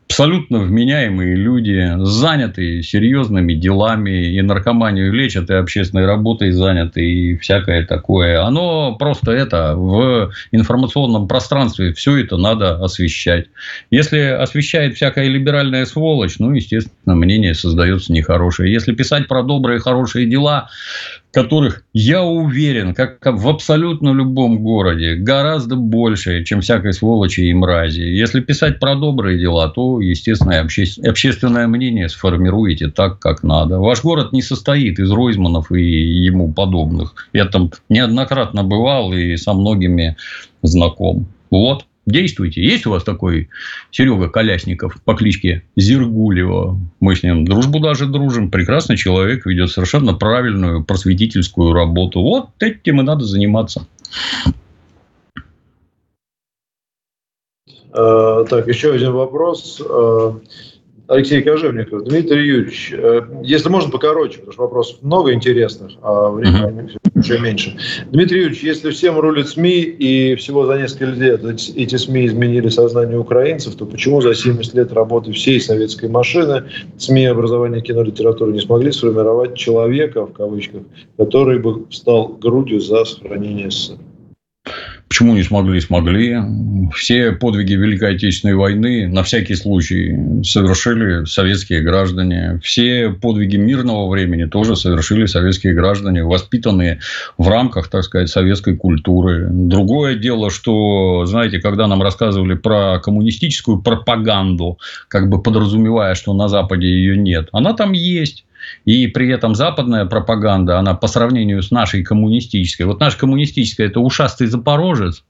Абсолютно вменяемые люди, занятые серьезными делами, и наркоманию лечат, и общественной работой заняты, и всякое такое. Оно просто это в информационном пространстве все это надо освещать. Если освещает всякая либеральная сволочь, ну, естественно, мнение создается нехорошее. Если писать про добрые, хорошие дела, которых, я уверен, как в абсолютно любом городе, гораздо больше, чем всякой сволочи и мрази. Если писать про добрые дела, то, естественно, общественное мнение сформируете так, как надо. Ваш город не состоит из Ройзманов и ему подобных. Я там неоднократно бывал и со многими знаком. Вот, действуйте. Есть у вас такой Серега Колясников по кличке Зергулева? Мы с ним дружбу даже дружим. Прекрасный человек, ведет совершенно правильную просветительскую работу. Вот этим и надо заниматься. Э, так, еще один вопрос. Э, Алексей Кожевников. Дмитрий Юрьевич, э, если можно покороче, потому что вопросов много интересных, а времени uh-huh. все меньше. Дмитрий Юрьевич, если всем рулят СМИ, и всего за несколько лет эти СМИ изменили сознание украинцев, то почему за семьдесят лет работы всей советской машины СМИ, образования, кино, литературы не смогли сформировать человека, в кавычках, который бы встал грудью за сохранение СССР? Почему не смогли? Смогли. Все подвиги Великой Отечественной войны на всякий случай совершили советские граждане. Все подвиги мирного времени тоже совершили советские граждане, воспитанные в рамках, так сказать, советской культуры. Другое дело, что, знаете, когда нам рассказывали про коммунистическую пропаганду, как бы подразумевая, что на Западе ее нет, она там есть. И при этом западная пропаганда, она по сравнению с нашей коммунистической. Вот наша коммунистическая – это ушастый запорожец,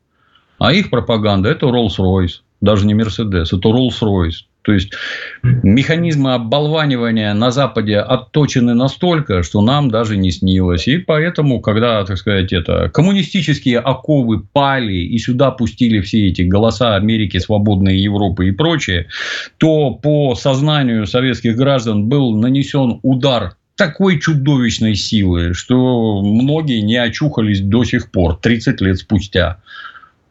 а их пропаганда – это Роллс-Ройс. Даже не Мерседес, это Роллс-Ройс. То есть, механизмы оболванивания на Западе отточены настолько, что нам даже не снилось. И поэтому, когда, так сказать, это, коммунистические оковы пали, и сюда пустили все эти голоса Америки, свободной Европы и прочее, то по сознанию советских граждан был нанесен удар такой чудовищной силы, что многие не очухались до сих пор, тридцать лет спустя.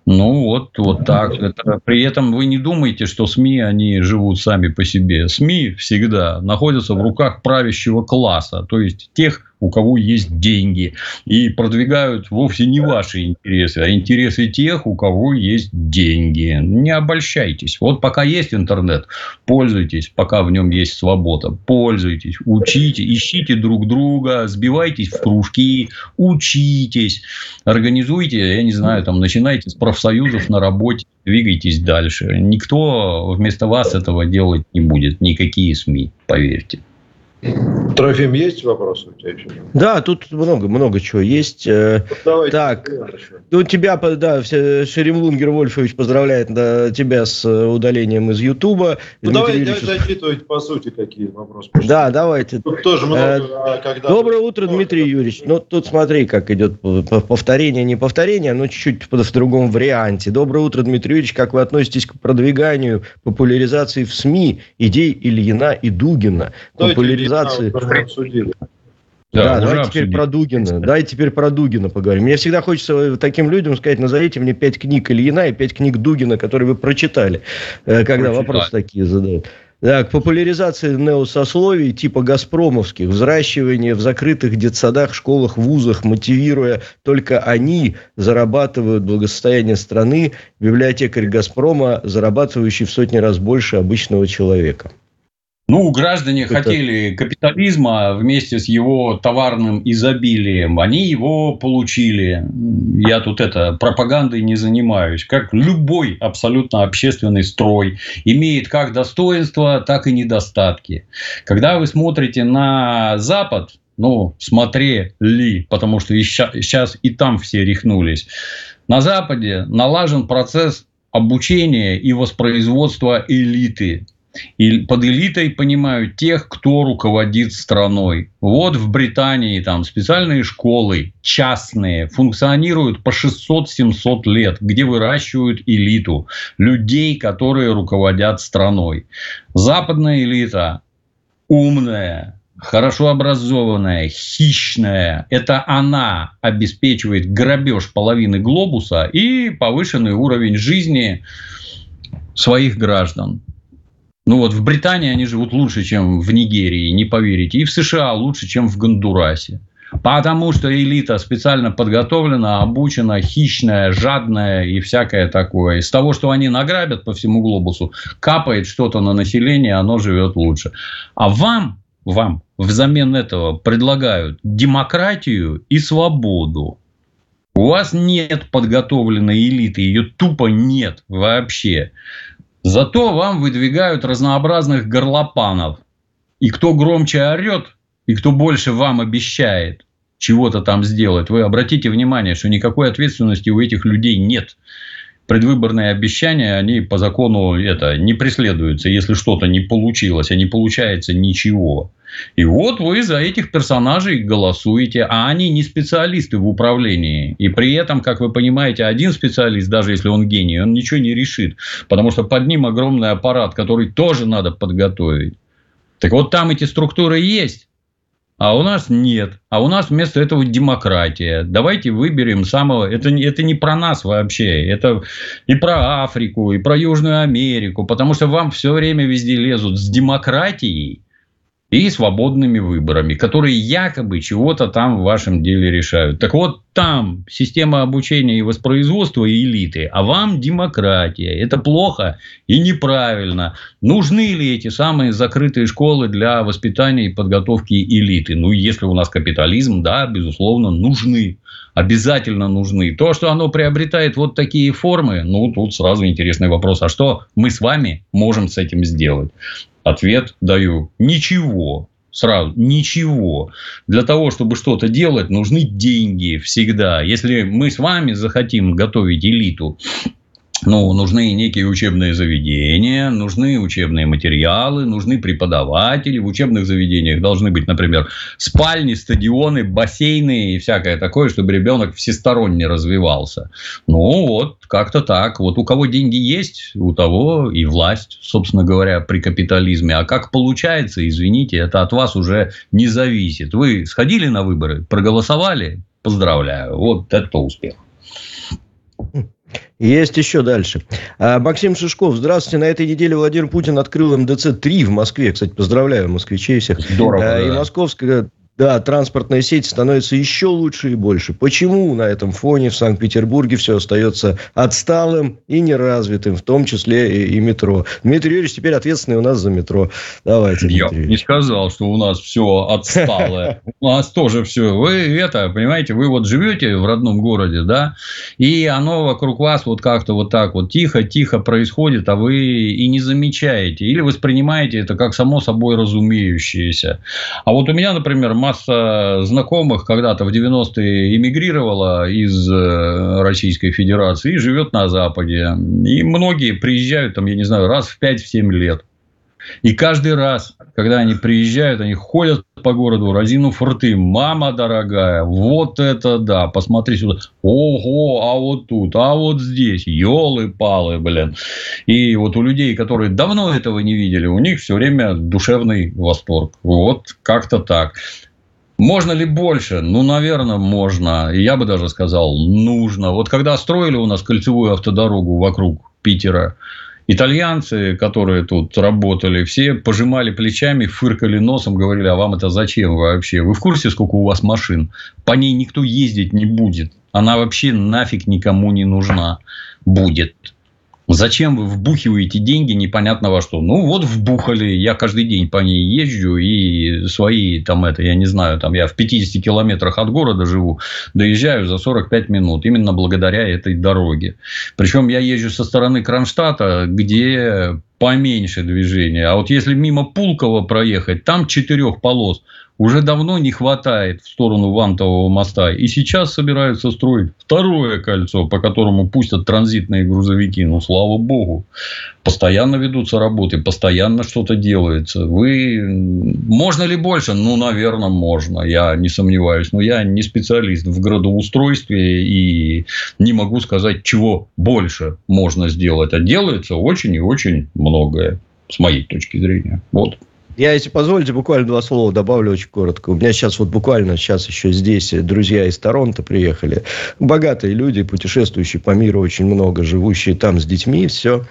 Ну, вот, вот так. Это, при этом вы не думайте, что СМИ, они живут сами по себе. СМИ всегда находятся в руках правящего класса, то есть тех, у кого есть деньги. И продвигают вовсе не ваши интересы, а интересы тех, у кого есть деньги. Не обольщайтесь. Вот пока есть интернет, пользуйтесь, пока в нем есть свобода. Пользуйтесь, учите, ищите друг друга, сбивайтесь в кружки, учитесь, организуйте, я не знаю, там, начинайте с профсоюзов на работе, двигайтесь дальше. Никто вместо вас этого делать не будет. Никакие СМИ, поверьте. Трофим, есть вопросы у тебя еще? Да, тут много, много чего есть. Давай, так, у тебя, да, Шеремлунгер Вольфович поздравляет тебя с удалением из Ютуба. Ну, давай Юрьевич... зачитывать по сути какие вопросы. Да, давайте. Тут тоже много, когда... Доброе утро, Дмитрий Юрьевич. Ну, тут смотри, как идет повторение, не повторение, но чуть-чуть в другом варианте. Доброе утро, Дмитрий Юрьевич. Как вы относитесь к продвиганию, популяризации в СМИ идей Ильина и Дугина? Популяризации... Да, да, давай теперь про Дугина. Да, и теперь про Дугина поговорим. Мне всегда хочется таким людям сказать: назовите мне пять книг Ильина и пять книг Дугина, которые вы прочитали, когда прочитали. Вопросы такие задают. Да, к популяризации неосословий типа газпромовских, взращивание в закрытых детсадах, школах, вузах, мотивируя только они зарабатывают благосостояние страны, библиотекарь «Газпрома», зарабатывающий в сотни раз больше обычного человека. Ну, граждане Это... хотели капитализма вместе с его товарным изобилием. Они его получили. Я тут это, пропагандой не занимаюсь. Как любой абсолютно общественный строй имеет как достоинства, так и недостатки. Когда вы смотрите на Запад, ну, смотрели, потому что и ща, сейчас и там все рехнулись. На Западе налажен процесс обучения и воспроизводства элиты. И под элитой понимают тех, кто руководит страной. Вот в Британии там специальные школы частные функционируют по шестьсот-семьсот лет, где выращивают элиту, людей, которые руководят страной. Западная элита умная, хорошо образованная, хищная. Это она обеспечивает грабеж половины глобуса и повышенный уровень жизни своих граждан. Ну вот в Британии они живут лучше, чем в Нигерии, не поверите. И в США лучше, чем в Гондурасе. Потому что элита специально подготовлена, обучена, хищная, жадная и всякое такое. Из того, что они награбят по всему глобусу, капает что-то на население, оно живет лучше. А вам, вам взамен этого предлагают демократию и свободу. У вас нет подготовленной элиты, ее тупо нет вообще. Зато вам выдвигают разнообразных горлопанов. И кто громче орет, и кто больше вам обещает чего-то там сделать. Вы обратите внимание, что никакой ответственности у этих людей нет. Предвыборные обещания, они по закону это, не преследуются. Если что-то не получилось, а не получается ничего. И вот вы за этих персонажей голосуете, а они не специалисты в управлении. И при этом, как вы понимаете, один специалист, даже если он гений, он ничего не решит. Потому что под ним огромный аппарат, который тоже надо подготовить. Так вот там эти структуры есть, а у нас нет. А у нас вместо этого демократия. Давайте выберем самого... Это, это не про нас вообще. Это и про Африку, и про Южную Америку. Потому что вам все время везде лезут с демократией и свободными выборами, которые якобы чего-то там в вашем деле решают. Так вот, там система обучения и воспроизводства элиты, а вам демократия. Это плохо и неправильно. Нужны ли эти самые закрытые школы для воспитания и подготовки элиты? Ну, если у нас капитализм, да, безусловно, нужны. Обязательно нужны. То, что оно приобретает вот такие формы, ну, тут сразу интересный вопрос. А что мы с вами можем с этим сделать? Ответ даю. Ничего. Сразу. Ничего. Для того, чтобы что-то делать, нужны деньги всегда. Если мы с вами захотим готовить элиту, ну, нужны некие учебные заведения, нужны учебные материалы, нужны преподаватели. В учебных заведениях должны быть, например, спальни, стадионы, бассейны и всякое такое, чтобы ребенок всесторонне развивался. Ну, вот, как-то так. Вот у кого деньги есть, у того и власть, собственно говоря, при капитализме. А как получается, извините, это от вас уже не зависит. Вы сходили на выборы, проголосовали? Поздравляю. Вот это успех. Есть еще дальше. Максим Шишков. Здравствуйте. На этой неделе Владимир Путин открыл эм дэ цэ три в Москве. Кстати, поздравляю москвичей всех. Здорово. И да. московская да, транспортная сеть становится еще лучше и больше. Почему на этом фоне в Санкт-Петербурге все остается отсталым и неразвитым, в том числе и, и метро? Дмитрий Юрьевич теперь ответственный у нас за метро. Давайте, Я Дмитрий не сказал, что у нас все отсталое. У нас тоже все. Вы это, понимаете, вы вот живете в родном городе, да, и оно вокруг вас вот как-то вот так вот тихо-тихо происходит, а вы и не замечаете. Или воспринимаете это как само собой разумеющееся. А вот у меня, например, масса знакомых когда-то в девяностые эмигрировала из Российской Федерации и живет на Западе. И многие приезжают, там, я не знаю, раз в пять-семь лет. И каждый раз, когда они приезжают, они ходят по городу, разинув рты. Мама дорогая, вот это да, посмотри сюда. Ого, а вот тут, а вот здесь. Ёлы-палы, блин. И вот у людей, которые давно этого не видели, у них все время душевный восторг. Вот как-то так. Можно ли больше? Ну, наверное, можно. Я бы даже сказал, нужно. Вот когда строили у нас кольцевую автодорогу вокруг Питера, итальянцы, которые тут работали, все пожимали плечами, фыркали носом, говорили, а вам это зачем вообще? Вы в курсе, сколько у вас машин? По ней никто ездить не будет. Она вообще нафиг никому не нужна будет. Зачем вы вбухиваете деньги, непонятно во что? Ну, вот вбухали. Я каждый день по ней езжу. И свои, там это, я не знаю, там я в пятидесяти километрах от города живу. Доезжаю за сорок пять минут. Именно благодаря этой дороге. Причем я езжу со стороны Кронштадта, где поменьше движения. А вот если мимо Пулково проехать, там четырех полос уже давно не хватает в сторону Вантового моста. И сейчас собираются строить второе кольцо, по которому пустят транзитные грузовики. Ну, слава богу. Постоянно ведутся работы, постоянно что-то делается. Вы... Можно ли больше? Ну, наверное, можно. Я не сомневаюсь. Но я не специалист в градоустройстве и не могу сказать, чего больше можно сделать. А делается очень и очень многое, с моей точки зрения. Вот. Я, если позволите, буквально два слова добавлю очень коротко. У меня сейчас вот буквально сейчас еще здесь друзья из Торонто приехали. Богатые люди, путешествующие по миру очень много, живущие там с детьми, все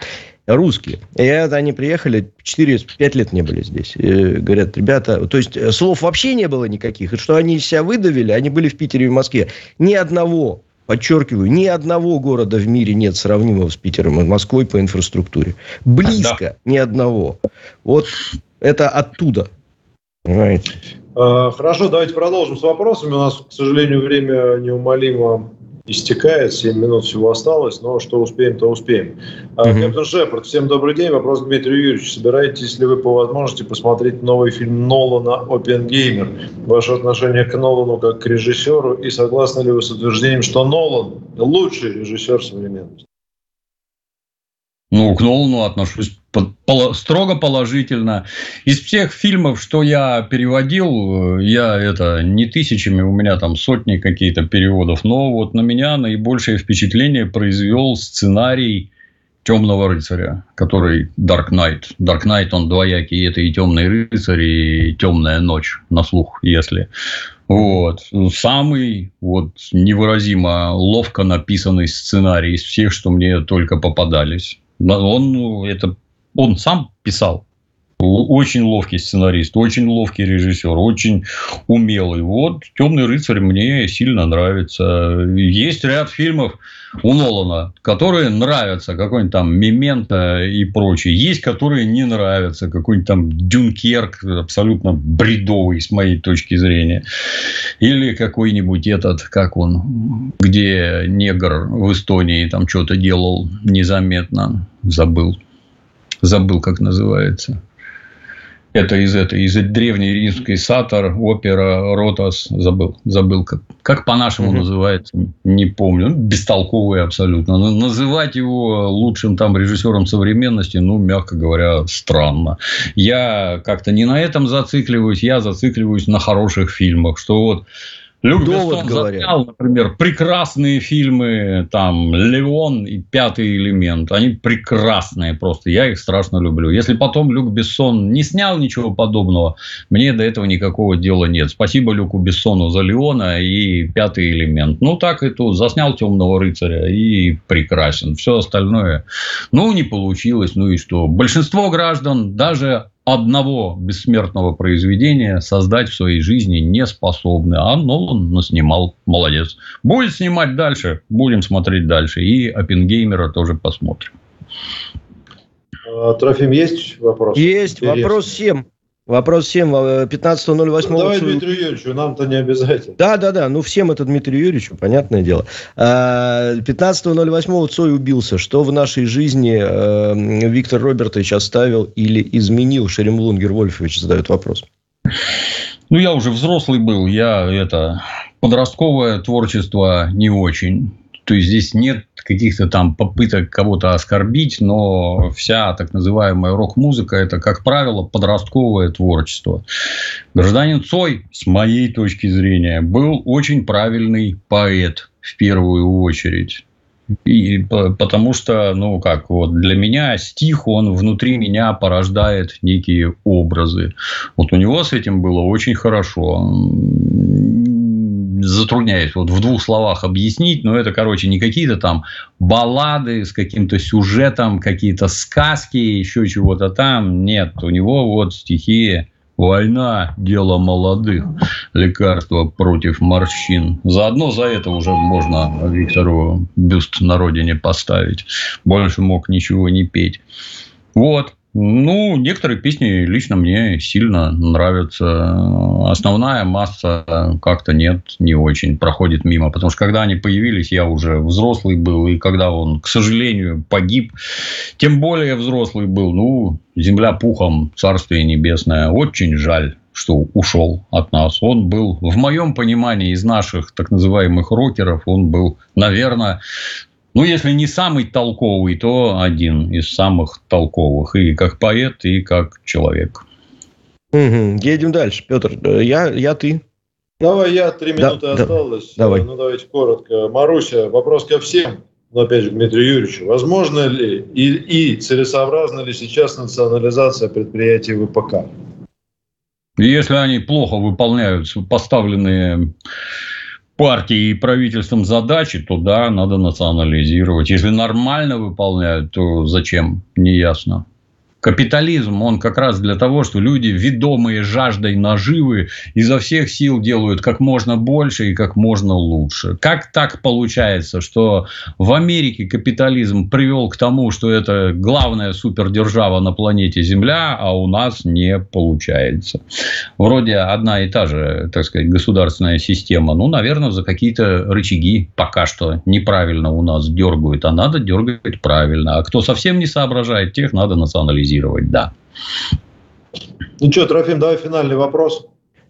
русские. И это они приехали, четыре-пять лет не были здесь. И говорят, ребята, то есть слов вообще не было никаких. И что они из себя выдавили, они были в Питере и в Москве. Ни одного... Подчеркиваю, ни одного города в мире нет сравнимого с Питером и Москвой по инфраструктуре. Близко да. Ни одного. Вот это оттуда. Понимаете? Хорошо, давайте продолжим с вопросами. У нас, к сожалению, время неумолимо истекает. семь минут всего осталось, но что успеем, то успеем. Uh-huh. Капитан Шепард, всем добрый день. Вопрос к Дмитрию Юрьевичу. Собираетесь ли вы по возможности посмотреть новый фильм Нолана «Оппенгеймер»? Ваше отношение к Нолану как к режиссеру и согласны ли вы с утверждением, что Нолан лучший режиссер современности? Ну, к Нолану отношусь строго положительно. Из всех фильмов, что я переводил, я это не тысячами, у меня там сотни какие-то переводов, но вот на меня наибольшее впечатление произвел сценарий «Темного рыцаря», который Dark Knight. Dark Knight, он двоякий, это и «Темный рыцарь», и «Темная ночь» на слух, если. Вот. Самый вот, невыразимо ловко написанный сценарий из всех, что мне только попадались. Он, это, он сам писал. Очень ловкий сценарист, очень ловкий режиссер, очень умелый. Вот «Темный рыцарь» мне сильно нравится. Есть ряд фильмов у Нолана, которые нравятся. Какой-нибудь там «Мементо» и прочее. Есть, которые не нравятся. Какой-нибудь там «Дюнкерк» абсолютно бредовый, с моей точки зрения. Или какой-нибудь этот, как он, где негр в Эстонии там что-то делал незаметно. Забыл. Забыл, как называется. Это из этой, из древней римской сатор, опера, ротас, забыл, забыл, как, как по-нашему mm-hmm. называется, не помню, ну, бестолковый абсолютно. Но называть его лучшим там режиссером современности, ну, мягко говоря, странно. Я как-то не на этом зацикливаюсь, я зацикливаюсь на хороших фильмах, что вот... Люк Бессон заснял, например, прекрасные фильмы, там, «Леон» и «Пятый элемент». Они прекрасные просто, я их страшно люблю. Если потом Люк Бессон не снял ничего подобного, мне до этого никакого дела нет. Спасибо Люку Бессону за «Леона» и «Пятый элемент». Ну, так и тут, заснял «Темного рыцаря» и прекрасен. Все остальное, ну, не получилось, ну и что. Большинство граждан даже... Одного бессмертного произведения создать в своей жизни не способны. А Нолан наснимал. Молодец. Будет снимать дальше. Будем смотреть дальше. И «Оппенгеймера» тоже посмотрим. Трофим, есть вопрос? Есть. Интересный. Вопрос всем. Вопрос всем. пятнадцатого ноль восьмого. Ну, давай Дмитрию Юрьевичу. Нам-то не обязательно. Да, да, да. Ну, всем это Дмитрию Юрьевичу. Понятное дело. пятнадцатого ноль восьмого Цой убился. Что в нашей жизни Виктор Робертович оставил или изменил? Шеремлунгер Вольфович задает вопрос. Ну, я уже взрослый был. Я это... Подростковое творчество не очень. То есть, здесь нет каких-то там попыток кого-то оскорбить, но вся так называемая рок-музыка – это, как правило, подростковое творчество. Гражданин Цой, с моей точки зрения, был очень правильный поэт в первую очередь. И потому что, ну как, вот для меня стих, он внутри меня порождает некие образы. Вот у него с этим было очень хорошо. затрудняюсь вот в двух словах объяснить, но это, короче, не какие-то там баллады с каким-то сюжетом, какие-то сказки, еще чего-то там. Нет, у него вот стихи: «Война – дело молодых, лекарство против морщин». Заодно за это уже можно Виктору бюст на родине поставить. Больше мог ничего не петь. Вот. Ну, некоторые песни лично мне сильно нравятся. Основная масса как-то нет, не очень, проходит мимо. Потому что, когда они появились, я уже взрослый был. И когда он, к сожалению, погиб, тем более взрослый был. Ну, земля пухом, царствие небесное. Очень жаль, что ушел от нас. Он был, в моем понимании, из наших так называемых рокеров, он был, наверное... Ну, если не самый толковый, то один из самых толковых. И как поэт, и как человек. Угу. Едем дальше. Петр, я, я ты. Давай я, три да, минуты да, осталось. Давай. Ну, давайте коротко. Маруся, вопрос ко всем. Но, опять же, к Дмитрию Юрьевичу. Возможно ли и, и целесообразна ли сейчас национализация предприятий ВПК? Если они плохо выполняют поставленные... партии и правительством задачи, то да, надо национализировать. Если нормально выполняют, то зачем? Неясно. Капитализм, он как раз для того, что люди, ведомые жаждой наживы, изо всех сил делают как можно больше и как можно лучше. Как так получается, что в Америке капитализм привел к тому, что это главная супердержава на планете Земля, а у нас не получается? Вроде одна и та же, так сказать, государственная система. Ну, наверное, за какие-то рычаги пока что неправильно у нас дергают, а надо дергать правильно. А кто совсем не соображает, тех надо национализировать. Да. Ну что, Трофим, давай финальный вопрос.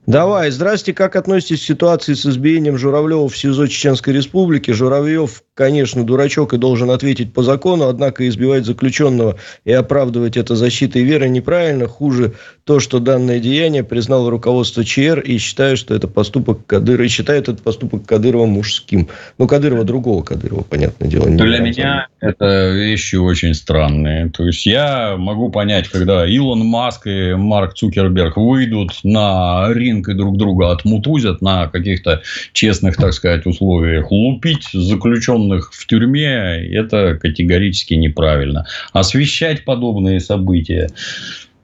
Давай. Здрасте. Как относитесь к ситуации с избиением Журавлёва в СИЗО Чеченской Республики? Журавлёв, конечно, дурачок и должен ответить по закону, однако избивать заключенного и оправдывать это защитой веры неправильно. Хуже то, что данное деяние признало руководство ЧР и считает, что это поступок Кадырова, и считает этот поступок Кадырова мужским. Ну, Кадырова другого Кадырова, понятное дело. Не Для меня самого. Это вещи очень странные. То есть я могу понять, когда Илон Маск и Марк Цукерберг выйдут на ринг и друг друга отмутузят на каких-то честных, так сказать, условиях. Лупить заключенных в тюрьме – это категорически неправильно. Освещать подобные события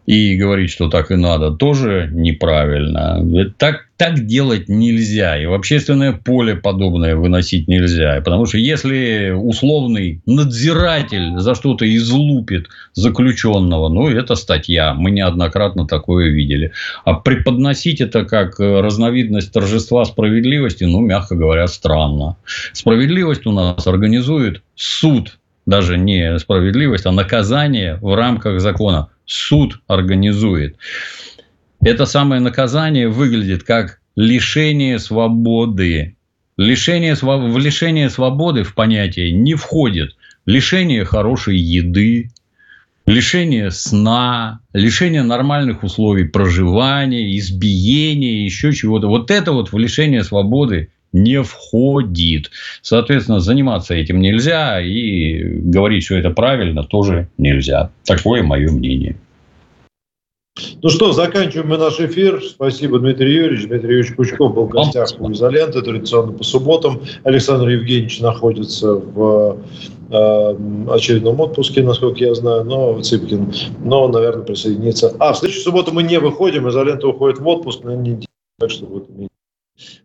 и говорить, что так и надо, тоже неправильно. Так Так делать нельзя, и в общественное поле подобное выносить нельзя. Потому что если условный надзиратель за что-то излупит заключенного, ну, это статья. Мы неоднократно такое видели. А преподносить это как разновидность торжества справедливости, ну, мягко говоря, странно. Справедливость у нас организует суд. Даже не справедливость, а наказание в рамках закона. Суд организует. Это самое наказание выглядит как лишение свободы. Лишение, в лишение свободы в понятие не входит лишение хорошей еды, лишение сна, лишение нормальных условий проживания, избиение, еще чего-то. Вот это вот в лишение свободы не входит. Соответственно, заниматься этим нельзя и говорить, что это правильно, тоже нельзя. Такое мое мнение. Ну что, заканчиваем мы наш эфир. Спасибо, Дмитрий Юрьевич. Дмитрий Юрьевич Пучков был в гостях у «Изоленты» традиционно по субботам. Александр Евгеньевич находится в э, очередном отпуске, насколько я знаю, но Цыпкин, но, наверное, присоединится. А, в следующую субботу мы не выходим, «Изолента» уходит в отпуск на неделю. Так что вот.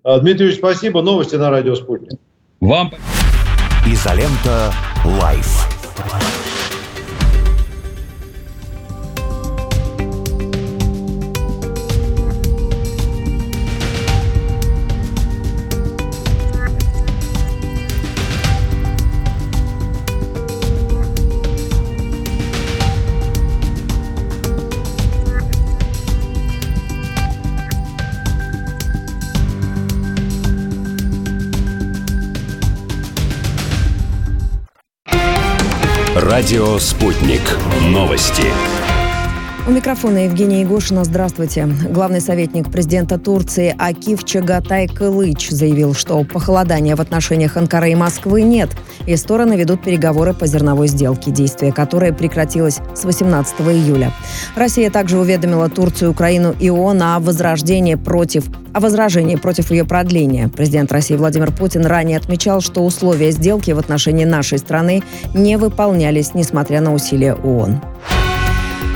Дмитрий Юрьевич, спасибо. Новости на радио «Спутник». Вам «Изолента» лайв. Радио «Спутник». Новости. У микрофона Евгения Игошина. Здравствуйте. Главный советник президента Турции Акиф Чагатай Кылыч заявил, что похолодания в отношениях Анкары и Москвы нет, и стороны ведут переговоры по зерновой сделке, действие которой прекратилось с восемнадцатого июля. Россия также уведомила Турцию, Украину и ООН о возрождении против, о возражении против ее продления. Президент России Владимир Путин ранее отмечал, что условия сделки в отношении нашей страны не выполнялись, несмотря на усилия ООН.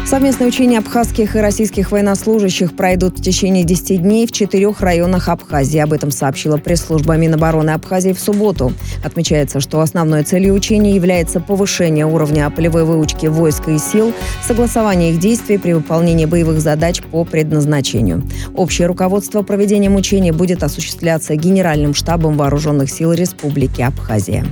Совместные учения абхазских и российских военнослужащих пройдут в течение десяти дней в четырех районах Абхазии. Об этом сообщила пресс-служба Минобороны Абхазии в субботу. Отмечается, что основной целью учений является повышение уровня полевой выучки войск и сил, согласование их действий при выполнении боевых задач по предназначению. Общее руководство проведением учений будет осуществляться Генеральным штабом Вооруженных сил Республики Абхазия.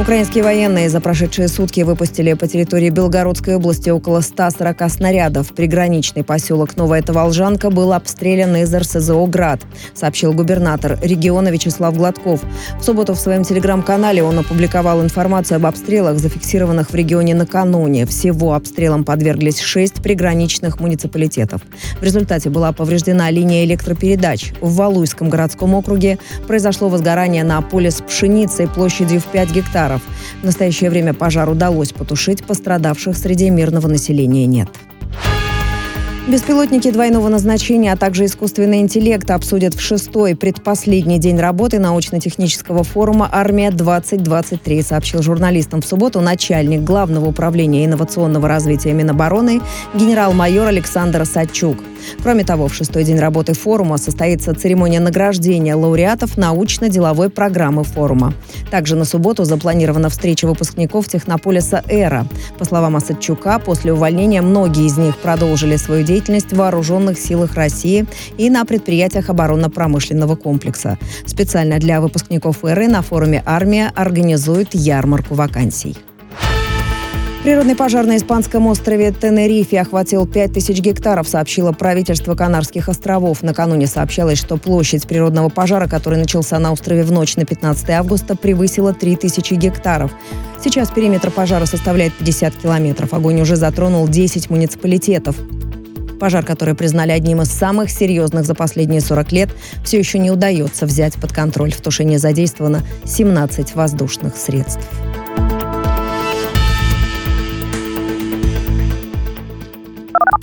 Украинские военные за прошедшие сутки выпустили по территории Белгородской области около ста сорока снарядов. Приграничный поселок Новая Таволжанка был обстрелян из РСЗО «Град», сообщил губернатор региона Вячеслав Гладков. В субботу в своем телеграм-канале он опубликовал информацию об обстрелах, зафиксированных в регионе накануне. Всего обстрелам подверглись шесть приграничных муниципалитетов. В результате была повреждена линия электропередач. В Валуйском городском округе произошло возгорание на поле с пшеницей площадью в пять гектаров. В настоящее время пожар удалось потушить, пострадавших среди мирного населения нет. Беспилотники двойного назначения, а также искусственный интеллект обсудят в шестой, предпоследний день работы научно-технического форума «Армия-двадцать двадцать три», сообщил журналистам в субботу начальник Главного управления инновационного развития Минобороны генерал-майор Александр Сачук. Кроме того, в шестой день работы форума состоится церемония награждения лауреатов научно-деловой программы форума. Также на субботу запланирована встреча выпускников Технополиса ЭРА. По словам Осадчука, после увольнения многие из них продолжили свою деятельность в Вооруженных силах России и на предприятиях оборонно-промышленного комплекса. Специально для выпускников ЭРА на форуме «Армия» организует ярмарку вакансий. Природный пожар на испанском острове Тенерифе охватил пять тысяч гектаров, сообщило правительство Канарских островов. Накануне сообщалось, что площадь природного пожара, который начался на острове в ночь на пятнадцатое августа, превысила три тысячи гектаров. Сейчас периметр пожара составляет пятьдесят километров. Огонь уже затронул десять муниципалитетов. Пожар, который признали одним из самых серьезных за последние сорок лет, все еще не удается взять под контроль. В тушении задействовано семнадцать воздушных средств.